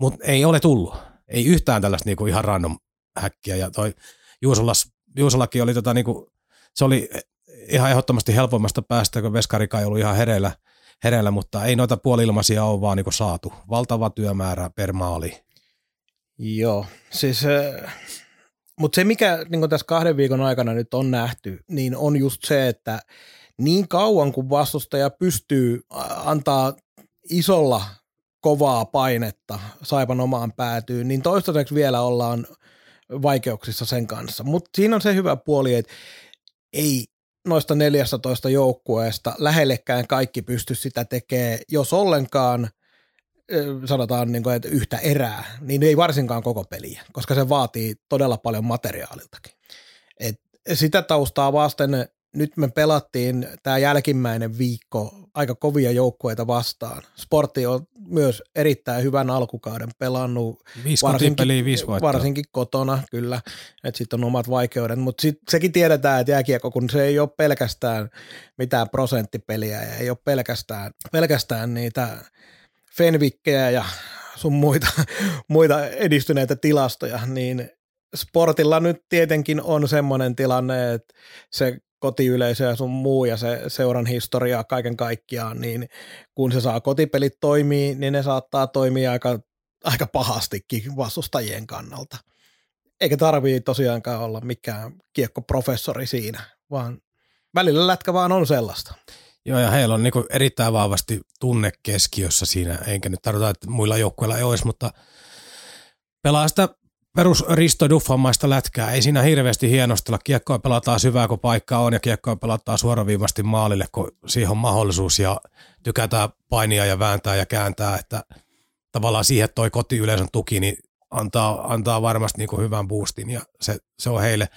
mut ei ole tullut. Ei yhtään tällaista niinku ihan random häkkiä. Ja toi Juusolas, Juusolakin oli tota niinku, se oli ihan ehdottomasti helpommasta päästä, kun Veskarika ei ollut ihan hereillä, hereillä mutta ei noita puoli-ilmaisia ole vaan niinku saatu. Valtava työmäärä per maali. Joo, siis... Äh... Mutta se, mikä niin tässä kahden viikon aikana nyt on nähty, niin on just se, että niin kauan kun vastustaja pystyy antaa isolla kovaa painetta Saipan omaan päätyyn, niin toistaiseksi vielä ollaan vaikeuksissa sen kanssa. Mutta siinä on se hyvä puoli, että ei noista neljästätoista joukkueesta lähellekään kaikki pysty sitä tekemään, jos ollenkaan sanotaan, niin kuin, että yhtä erää, niin ei varsinkaan koko peliä, koska se vaatii todella paljon materiaaliltakin. Et sitä taustaa vasten nyt me pelattiin tämä jälkimmäinen viikko aika kovia joukkueita vastaan. Sportti on myös erittäin hyvän alkukauden pelannut, viisi varsinkin, varsinkin kotona, kyllä, että sitten on omat vaikeudet, mutta sekin tiedetään, että jääkiekko, kun se ei ole pelkästään mitään prosenttipeliä ja ei ole pelkästään, pelkästään niitä Fenvikkejä ja sun muita, muita edistyneitä tilastoja, niin Sportilla nyt tietenkin on semmoinen tilanne, että se kotiyleisö ja sun muu ja se seuran historia kaiken kaikkiaan, niin kun se saa kotipelit toimii, niin ne saattaa toimia aika, aika pahastikin vastustajien kannalta. Eikä tarvii tosiaankaan olla mikään kiekkoprofessori siinä, vaan välillä lätkä vaan on sellaista. Joo, ja heillä on niin kuin erittäin vahvasti tunne keskiössä siinä, enkä nyt tarvita, että muilla joukkueilla ei olisi, mutta pelaa sitä perus Risto Duffamaista lätkää. Ei siinä hirveästi hienostella. Kiekkoa pelataan syvää, kun paikka on, ja kiekkoa pelataan suoraviivasti maalille, kun siihen on mahdollisuus, ja tykätään painia ja vääntää ja kääntää, että tavallaan siihen toi kotiyleisön tuki niin antaa, antaa varmasti niin kuin hyvän boostin, ja se, se on heille.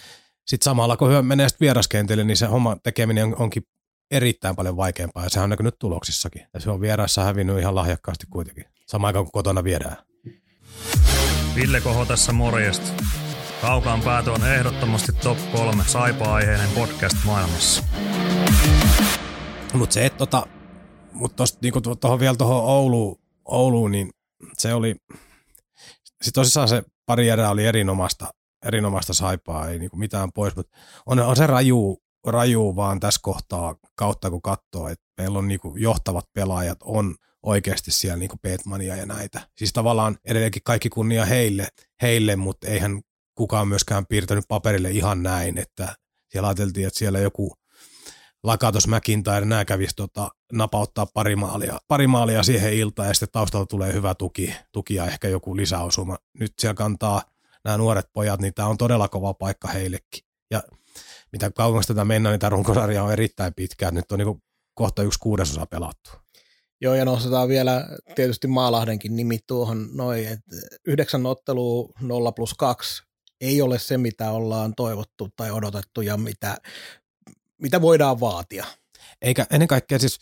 Sitten samalla, kun menee sitten vieraskentille, niin se homman tekeminen onkin erittäin paljon vaikeampaa ja sehän on näkynyt tuloksissakin. Ja se on vieraissa hävinnyt ihan lahjakkaasti kuitenkin, samaan aikaan kuin kotona viedään. Ville Koho tässä morjesta. Kaukaan pääty on ehdottomasti top kolme Saipa-aiheinen podcast maailmassa. Mutta se, että tota, mut tosta, niinku tohon vielä tuohon Ouluun, Ouluun, niin se oli, sit tosissaan se pari erää oli erinomaista, erinomaista Saipaa, ei niinku mitään pois, mutta on, on se raju, rajuu vaan tässä kohtaa kautta, kun katsoo, että meillä on niinku johtavat pelaajat on oikeasti siellä niinku Petmania ja näitä. Siis tavallaan edelleenkin kaikki kunnia heille, heille mutta eihän kukaan myöskään piirtänyt paperille ihan näin, että siellä ajateltiin, että siellä joku Lakatos, McIntyre, nämä kävisi tota, napauttaa pari maalia, pari maalia siihen iltaan ja sitten taustalla tulee hyvä tuki, tuki ja ehkä joku lisäosuma. Nyt siellä kantaa nämä nuoret pojat, niin tämä on todella kova paikka heillekin. Ja mitä kauemmas tätä mennään, niin tämä runkosarja on erittäin pitkä. Nyt on niin kohta yksi kuudesosa pelattu. Joo, ja nostetaan vielä tietysti Maalahdenkin nimi tuohon noin, että yhdeksän ottelua nolla plus kaksi ei ole se, mitä ollaan toivottu tai odotettu ja mitä, mitä voidaan vaatia. Eikä ennen kaikkea siis,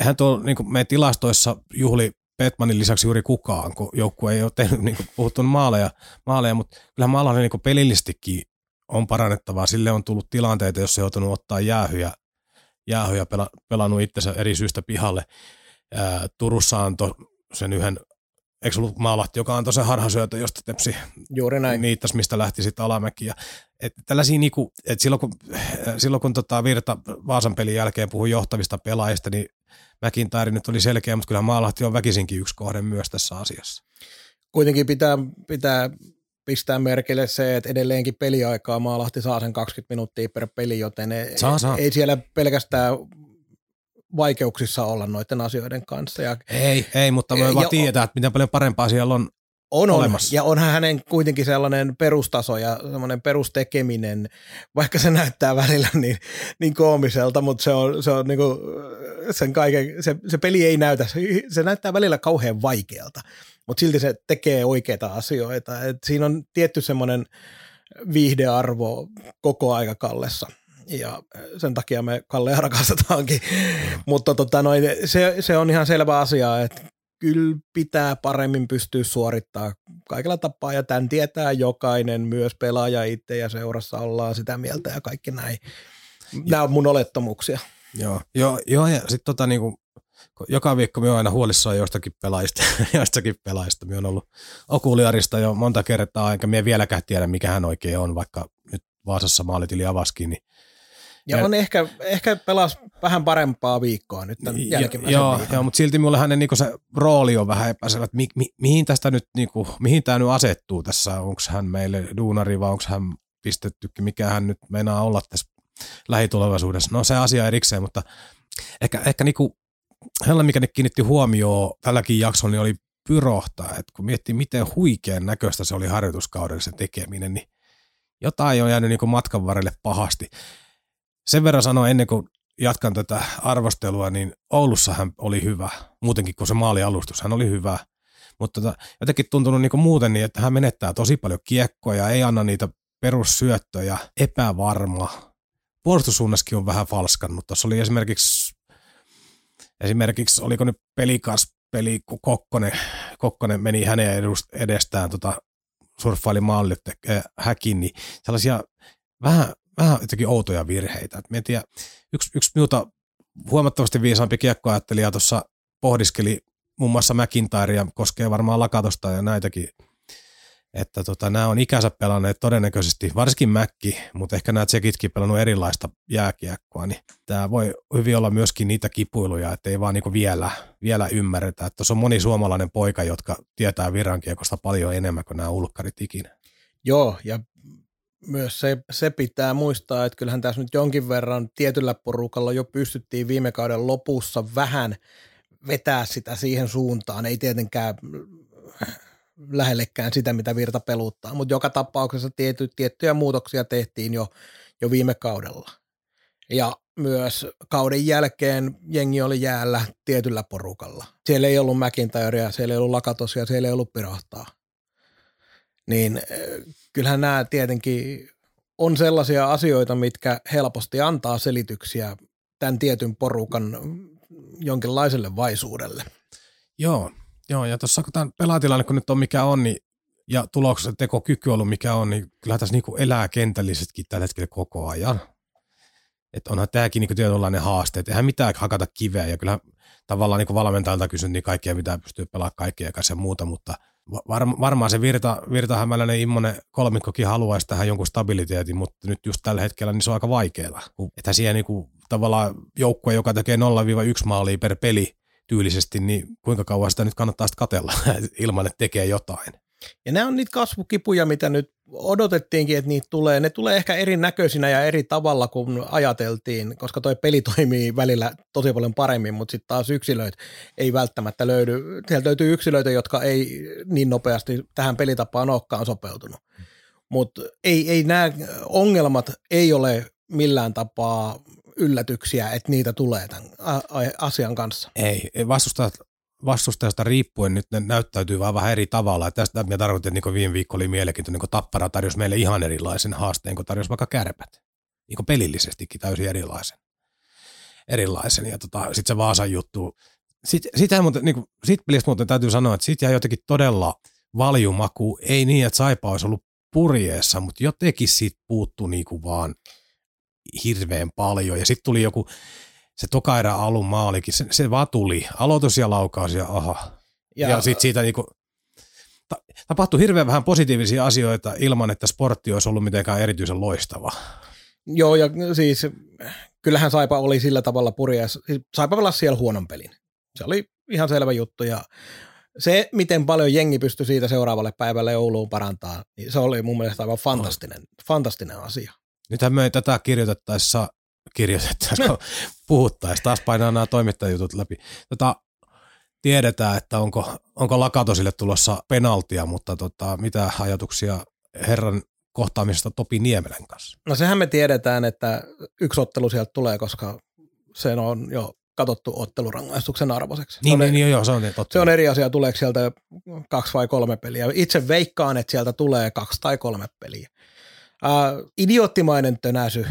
eihän tuolla niin meidän tilastoissa juhli Petmanin lisäksi juuri kukaan, kun joukkue ei ole tehnyt niin puhuttu maaleja, maaleja, mutta kyllähän Maalahden niin pelillistikin on parannettavaa. Sille on tullut tilanteita, jossa joutunut ottaa jäähyjä, jäähyjä pela, pelannut itsensä eri syystä pihalle. Ää, Turussa antoi sen yhden, eikö ollut Maalahti, joka antoi sen harhasyötön, josta tepsi juuri näin niittäs, mistä lähti sitten alamäkiä. Tällaisia niinku, että silloin kun, silloin kun tota Virta Vaasan pelin jälkeen puhui johtavista pelaajista, niin McIntyre nyt oli selkeä, mutta kyllä Maalahti on väkisinkin yksi kohde myös tässä asiassa. Kuitenkin pitää, pitää pistää merkille se, että edelleenkin peliaikaa Maalahti saa sen kaksikymmentä minuuttia per peli, joten ei, saa, saa. ei siellä pelkästään vaikeuksissa olla noiden asioiden kanssa. Ja, ei, ei, mutta me vaan tietää, että miten paljon parempaa siellä on, on olemassa. On, ja onhan hänen kuitenkin sellainen perustaso ja sellainen perustekeminen, vaikka se näyttää välillä niin, niin koomiselta, mutta se on, se on niin kuin sen kaiken, se, se peli ei näytä, se näyttää välillä kauhean vaikealta, mutta silti se tekee oikeita asioita. Et siinä on tietty semmoinen viihdearvo koko aika Kallessa. Ja sen takia me Kallea rakastetaankin, mutta tota noin, se, se on ihan selvä asia, että kyllä pitää paremmin pystyä suorittamaan kaikilla tapaa ja tämän tietää jokainen, myös pelaaja itse ja seurassa ollaan sitä mieltä ja kaikki näin. Nämä on mun olettamuksia. Joo, joo, joo ja sitten tota niinku, joka viikko me on aina huolissaan jostakin pelaajista, jostakin pelaajista. Me on ollut okuliarista jo monta kertaa, enkä me vieläkään tiedä mikä hän oikein on, vaikka nyt Vaasassa maalitili avaskin, niin ja on ehkä, ehkä pelasi vähän parempaa viikkoa nyt tämän jälkimmäisen joo, joo, mutta silti minulle hänen niinku se rooli on vähän epäselvä, että mi, mi, mihin tästä nyt, niinku, mihin tämä nyt asettuu tässä, onko hän meille duunari vai onko hän pistettykin, mikä hän nyt meinaa olla tässä lähitulevaisuudessa. No se asia erikseen, mutta ehkä, ehkä niinku, hänellä mikä ne kiinnitti huomioon tälläkin jaksolla, niin oli pyrohtaa, että kun miettii miten huikean näköistä se oli harjoituskaudella se tekeminen, niin jotain on jäänyt niinku matkan varrelle pahasti. Sen verran sanoa ennen kuin jatkan tätä arvostelua, niin Oulussa hän oli hyvä, muutenkin kuin se maalialustus, hän oli hyvä, mutta tota, jotenkin tuntunut niin kuin muuten niin, että hän menettää tosi paljon kiekkoja, ei anna niitä perussyöttöjä, epävarma. Puolustussuunnassakin on vähän falskannut, tuossa oli esimerkiksi, esimerkiksi oliko nyt pelikas peli, kun Kokkonen, Kokkonen meni hänen edestään, tota, surffaili maalit äh, häkin, niin sellaisia vähän Vähän jotenkin outoja virheitä. Et tiedä, yksi yksi minuta huomattavasti viisaampi kiekkoajattelija tuossa pohdiskeli muun muassa McIntyre ja koskee varmaan Lakatosta ja näitäkin, että tota, nämä on ikänsä pelanneet todennäköisesti, varsinkin Mäkki, mutta ehkä nämä tsekitkin pelannut erilaista jääkiekkoa, niin tämä voi hyvin olla myöskin niitä kipuiluja, että ei vaan niinku vielä, vielä ymmärretä, että tuossa on moni suomalainen poika, jotka tietää virrankiekosta paljon enemmän kuin nämä ulkkarit ikinä. Joo, ja myös se, se pitää muistaa, että kyllähän tässä nyt jonkin verran tietyllä porukalla jo pystyttiin viime kauden lopussa vähän vetää sitä siihen suuntaan. Ei tietenkään lähellekään sitä, mitä Virta peluttaa, mutta joka tapauksessa tiety, tiettyjä muutoksia tehtiin jo, jo viime kaudella. Ja myös kauden jälkeen jengi oli jäällä tietyllä porukalla. Siellä ei ollut McIntyreä, siellä ei ollut Lakatosia, siellä ei ollut Pirahtaa. Niin kyllähän nämä tietenkin on sellaisia asioita, mitkä helposti antaa selityksiä tämän tietyn porukan jonkinlaiselle vaisuudelle. Joo, joo ja tuossa kun tämän pelatilanne, kun nyt on mikä on, niin, ja tuloksen tekokyky on ollut mikä on, niin kyllähän tässä niinku elää kentällisetkin tällä hetkellä koko ajan. Että onhan tämäkin niinku tietynlainen haaste, että eihän mitään hakata kiveä, ja kyllähän tavallaan niinku valmentajalta kysyn, niin kaikkia pitää pystyä pelaamaan kaikkea ja muuta, mutta Var, varmaan se virta, virtahämäläinen immonen kolmikkokin haluaisi tähän jonkun stabiliteetin, mutta nyt just tällä hetkellä niin se on aika vaikeaa. Että siihen niinku, tavallaan joukkue, joka tekee nolla yksi maalia per peli tyylisesti, niin kuinka kauan sitä nyt kannattaa sitten katsella ilman, että tekee jotain. Ja nämä on niitä kasvukipuja, mitä nyt odotettiinkin, että niitä tulee. Ne tulee ehkä erinäköisinä ja eri tavalla kuin ajateltiin, koska toi peli toimii välillä tosi paljon paremmin, mutta sitten taas yksilöitä ei välttämättä löydy. Sieltä löytyy yksilöitä, jotka ei niin nopeasti tähän pelitapaan olekaan sopeutunut. Mutta ei, ei nämä ongelmat ei ole millään tapaa yllätyksiä, että niitä tulee tämän asian kanssa. Ei, vastustajat. Vastustajasta riippuen nyt ne näyttäytyy vaan vähän eri tavalla. Tästä minä tarkoitan, että niin viime viikko oli mielenkiintoinen, kun Tappara tarjosi meille ihan erilaisen haasteen, kun tarjosi vaikka Kärpät. Niin pelillisestikin täysin erilaisen. Erilaisen. Ja tota, sitten se Vaasan juttu. Sitten sit niin sit pelistä muuten täytyy sanoa, että siitä jäi jotenkin todella valjumaku. Ei niin, että Saipa olisi ollut purjeessa, mutta jotenkin siitä puuttui niin vaan hirveän paljon. Ja sitten tuli joku... Se toka erä alun maalikin, se, se vaan tuli. Aloitus ja laukaus ja aha. Ja, ja sitten siitä niinku, ta, tapahtui hirveän vähän positiivisia asioita ilman, että Sportti olisi ollut mitenkään erityisen loistava. Joo, ja siis kyllähän Saipa oli sillä tavalla purjeessa. Saipa pelasi siellä huonon pelin. Se oli ihan selvä juttu. Ja se, miten paljon jengi pystyi siitä seuraavalle päivälle Ouluun parantamaan, niin se oli mun mielestä aivan fantastinen, oh. fantastinen asia. Nythän me ei tätä kirjoitettaessa... kirjoitettaisiin, kun puhuttaisiin. Taas painaa nämä toimittajajutut läpi. Tota, tiedetään, että onko, onko Lakatosille tulossa penaltia, mutta tota, mitä ajatuksia herran kohtaamisesta Topi Niemelän kanssa? No sehän me tiedetään, että yksi ottelu sieltä tulee, koska sen on jo katsottu ottelurangaistuksen arvoiseksi. Niin, niin, niin, joo, se on totta. Se on eri asia, tuleeko sieltä kaksi vai kolme peliä. Itse veikkaan, että sieltä tulee kaksi tai kolme peliä. Äh, idioottimainen tönäsy.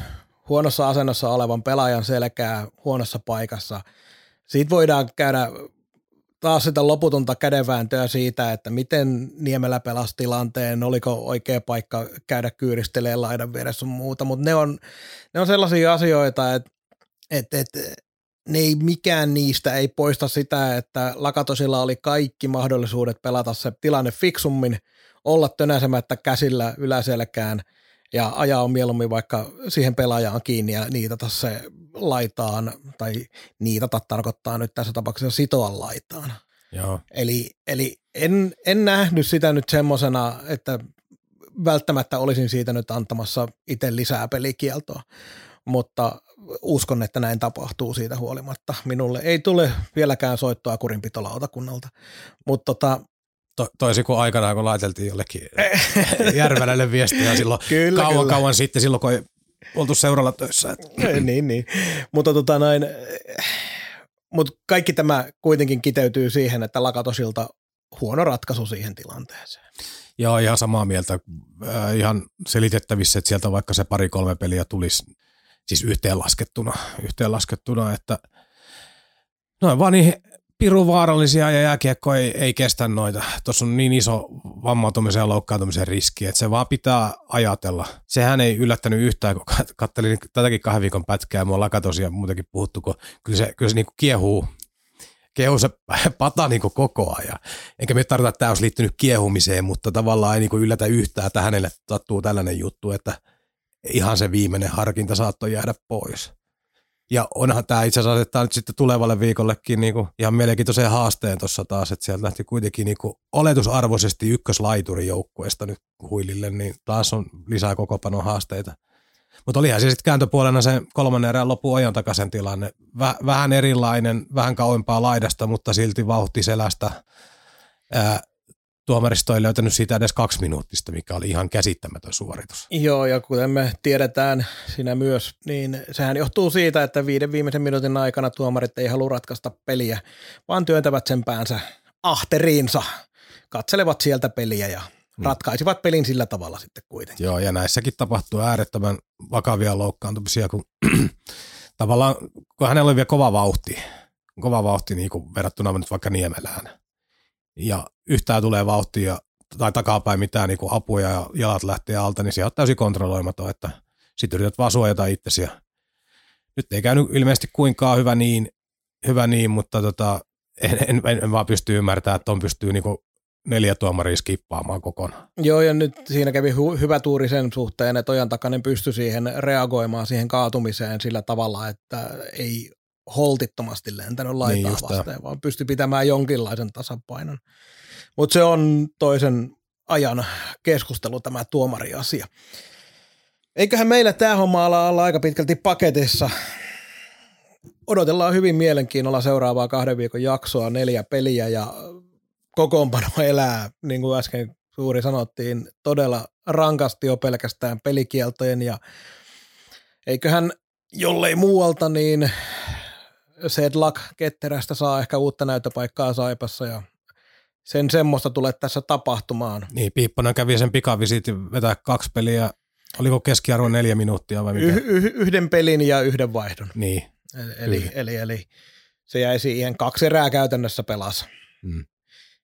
Huonossa asennossa olevan pelaajan selkää huonossa paikassa. Siitä voidaan käydä taas sitä loputonta kädenvääntöä siitä, että miten Niemelä pelasi tilanteen, oliko oikea paikka käydä kyyristelemään laidan vieressä sun muuta, mutta ne on, ne on sellaisia asioita, että, että, että ne ei, mikään niistä ei poista sitä, että Lakatosilla oli kaikki mahdollisuudet pelata se tilanne fiksummin, olla tönäsemättä käsillä yläselkään, ja ajaa mieluummin vaikka siihen pelaajaan kiinni ja niitata se laitaan, tai niitata tarkoittaa nyt tässä tapauksessa sitoa laitaan. Joo. Eli, eli en, en nähnyt sitä nyt semmoisena, että välttämättä olisin siitä nyt antamassa itse lisää pelikieltoa, mutta uskon, että näin tapahtuu siitä huolimatta. Minulle ei tule vieläkään soittoa kurinpitolautakunnalta, mutta tota, To, toisin kuin aikanaan, kun laiteltiin jollekin Järvelälle viestiä silloin kyllä, kauan kyllä. kauan sitten, silloin kun ei oltu seuralla töissä. niin, niin. Mutta tota noin, mut kaikki tämä kuitenkin kiteytyy siihen, että Lakatosilta huono ratkaisu siihen tilanteeseen. Joo, ihan samaa mieltä. Äh, ihan selitettävissä, että sieltä vaikka se pari-kolme peliä tulisi siis yhteenlaskettuna, yhteenlaskettuna että noin vaan niin pirun vaarallisia ja jääkiekko ei, ei kestä noita. Tuossa on niin iso vammautumisen ja loukkaantumisen riski, että se vaan pitää ajatella. Sehän ei yllättänyt yhtään, kun katselin tätäkin kahden viikon pätkää. Mua Lakatos ja muutenkin puhuttu, kun kyllä se, kyllä se niinku kiehuu, kiehuu se pata niinku koko ajan. Enkä me tarvita, että tämä olisi liittynyt kiehumiseen, mutta tavallaan ei niinku yllätä yhtään, että hänelle sattuu tällainen juttu, että ihan se viimeinen harkinta saattoi jäädä pois. Ja onhan tämä itse asiassa asettaa nyt sitten tulevalle viikollekin niinku ihan mielenkiintoisen haasteen tuossa taas, että sieltä lähti kuitenkin niinku oletusarvoisesti ykköslaituri joukkueesta nyt huilille, niin taas on lisää kokopanon haasteita. Mutta olihan se sitten kääntöpuolena se kolmannen erään lopun Ojantakasen tilanne. Väh- vähän erilainen, vähän kauempaa laidasta, mutta silti vauhti selästä. Ää, Tuomaristo ei löytänyt siitä edes kaksi minuuttista, mikä oli ihan käsittämätön suoritus. Joo, ja kuten me tiedetään sinä myös, niin sehän johtuu siitä, että viiden viimeisen minuutin aikana tuomarit ei halua ratkaista peliä, vaan työntävät sen päänsä ahteriinsa, katselevat sieltä peliä ja ratkaisivat pelin sillä tavalla sitten kuitenkin. Joo, ja näissäkin tapahtuu äärettömän vakavia loukkaantumisia, kun tavallaan, kun hänellä oli vielä kova vauhti, kova vauhti niin kuin verrattuna nyt vaikka Niemelään. Ja yhtään tulee vauhtia tai takapäin mitään niin kuin apua ja jalat lähtee alta, niin siellä on täysin kontrolloimaton, että sitten yrität vaan suojata itsesi. Ja nyt ei käynyt ilmeisesti kuinkaan hyvä niin, hyvä niin mutta tota, en, en, en vaan pysty ymmärtämään, että on pystyy niin kuin neljä tuomaria skippaamaan kokonaan. Joo, ja nyt siinä kävi hu- hyvä tuuri sen suhteen, että Ojantakanen pystyi siihen reagoimaan siihen kaatumiseen sillä tavalla, että ei holtittomasti lentänyt laitaa niin vastaan, vaan pystyi pitämään jonkinlaisen tasapainon. Mutta se on toisen ajan keskustelu tämä tuomariasia. Eiköhän meillä tämä homma ala olla aika pitkälti paketissa. Odotellaan hyvin mielenkiinnolla seuraavaa kahden viikon jaksoa, neljä peliä ja kokoonpano elää, niin kuin äsken suuri sanottiin, todella rankasti jo pelkästään pelikieltojen ja eiköhän jollei muualta, niin Sedlak ketterästä saa ehkä uutta näytöpaikkaa Saipassa ja sen semmoista tulee tässä tapahtumaan. Niin, Piipponen kävi sen pikavisiitin vetää kaksi peliä. Oliko keskiarvo neljä minuuttia vai mitä? Y- y- yhden pelin ja yhden vaihdon. Niin. Eli, eli, eli se jäi siihen kaksi erää käytännössä pelasi. Mm.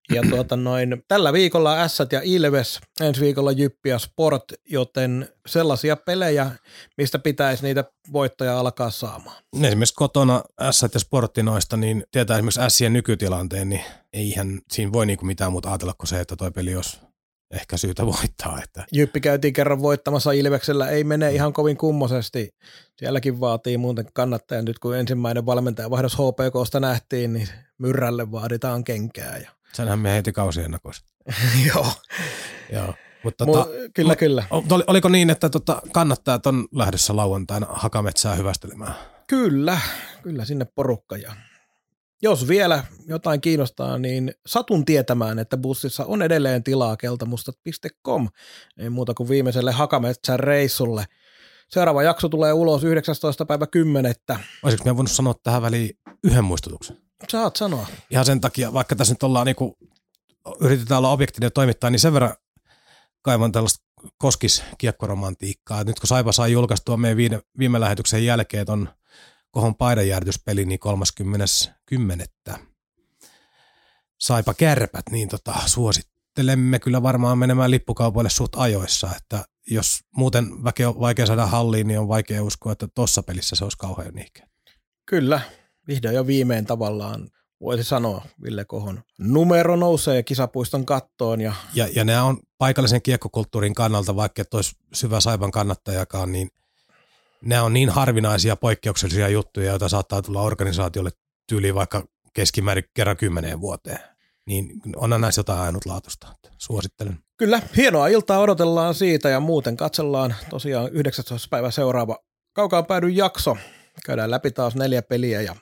Ja tuota noin, tällä viikolla Ässät ja Ilves, ensi viikolla Jyppi ja Sport, joten sellaisia pelejä, mistä pitäisi niitä voittoja alkaa saamaan. Esimerkiksi kotona Ässät ja Sporttinoista, niin tietää esimerkiksi Ässien nykytilanteen, niin eihän siinä voi niinku mitään muuta ajatella kuin se, että toi peli olisi ehkä syytä voittaa. Että. Jyppi käytiin kerran voittamassa Ilveksellä, ei mene ihan kovin kummosesti. Sielläkin vaatii muuten kannattaja. Nyt kun ensimmäinen valmentajavaihdos H P K:sta nähtiin, niin Myrrälle vaaditaan kenkää ja senhän me heti kausiennakoista. Joo. Joo. Mutta tota, kyllä, mut, kyllä. Oliko niin, että tota, kannattajat on lähdössä lauantaina Hakametsää hyvästelemään? Kyllä, kyllä sinne porukka. Ja jos vielä jotain kiinnostaa, niin satun tietämään, että bussissa on edelleen tilaa keltamustat piste com. Ei muuta kuin viimeiselle Hakametsän reissulle. Seuraava jakso tulee ulos yhdeksästoista päivä kymmenettä. Olisiko minä voinut sanoa tähän väliin yhden muistutuksen? Saat sanoa. Ihan sen takia, vaikka tässä nyt ollaan, niin kuin, yritetään olla objektinen toimittaja, niin sen verran kaivan tällaista Koskis-kiekkoromantiikkaa. Et nyt kun Saipa sai julkaistua meidän viime, viime lähetyksen jälkeen ton Kohon paidanjärjestyspeli, niin kolmaskymmenes kymmenettä Saipa Kärpät, niin tota, suosittelemme kyllä varmaan menemään lippukaupoille suht ajoissa, että jos muuten väkeä on vaikea saada halliin, niin on vaikea uskoa, että tuossa pelissä se olisi kauhean niinkään. Kyllä. Vihdoin ja viimein tavallaan voisi sanoa Ville Kohon numero nousee kisapuiston kattoon. Ja, ja, ja nämä on paikallisen kiekkokulttuurin kannalta, vaikka et olisi syvä Saipan kannattajakaan, niin nämä on niin harvinaisia poikkeuksellisia juttuja, joita saattaa tulla organisaatiolle tyyliin vaikka keskimäärin kerran kymmeneen vuoteen. Niin onhan näissä jotain ainutlaatuista. Suosittelen. Kyllä, hienoa iltaa odotellaan siitä ja muuten katsellaan tosiaan yhdeksästoista päivä seuraava Kaukaan päädyn jakso. Käydään läpi taas neljä peliä ja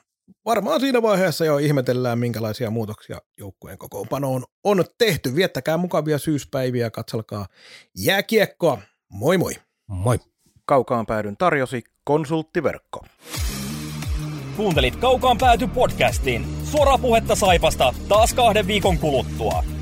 varmaan siinä vaiheessa jo ihmetellään, minkälaisia muutoksia joukkueen kokoonpanoon on tehty. Viettäkää mukavia syyspäiviä ja katselkaa jääkiekkoa. Moi moi! Moi! Kaukaan päädyn tarjosi Konsulttiverkko. Kuuntelit Kaukaan pääty podcastin. Suoraa puhetta Saipasta taas kahden viikon kuluttua.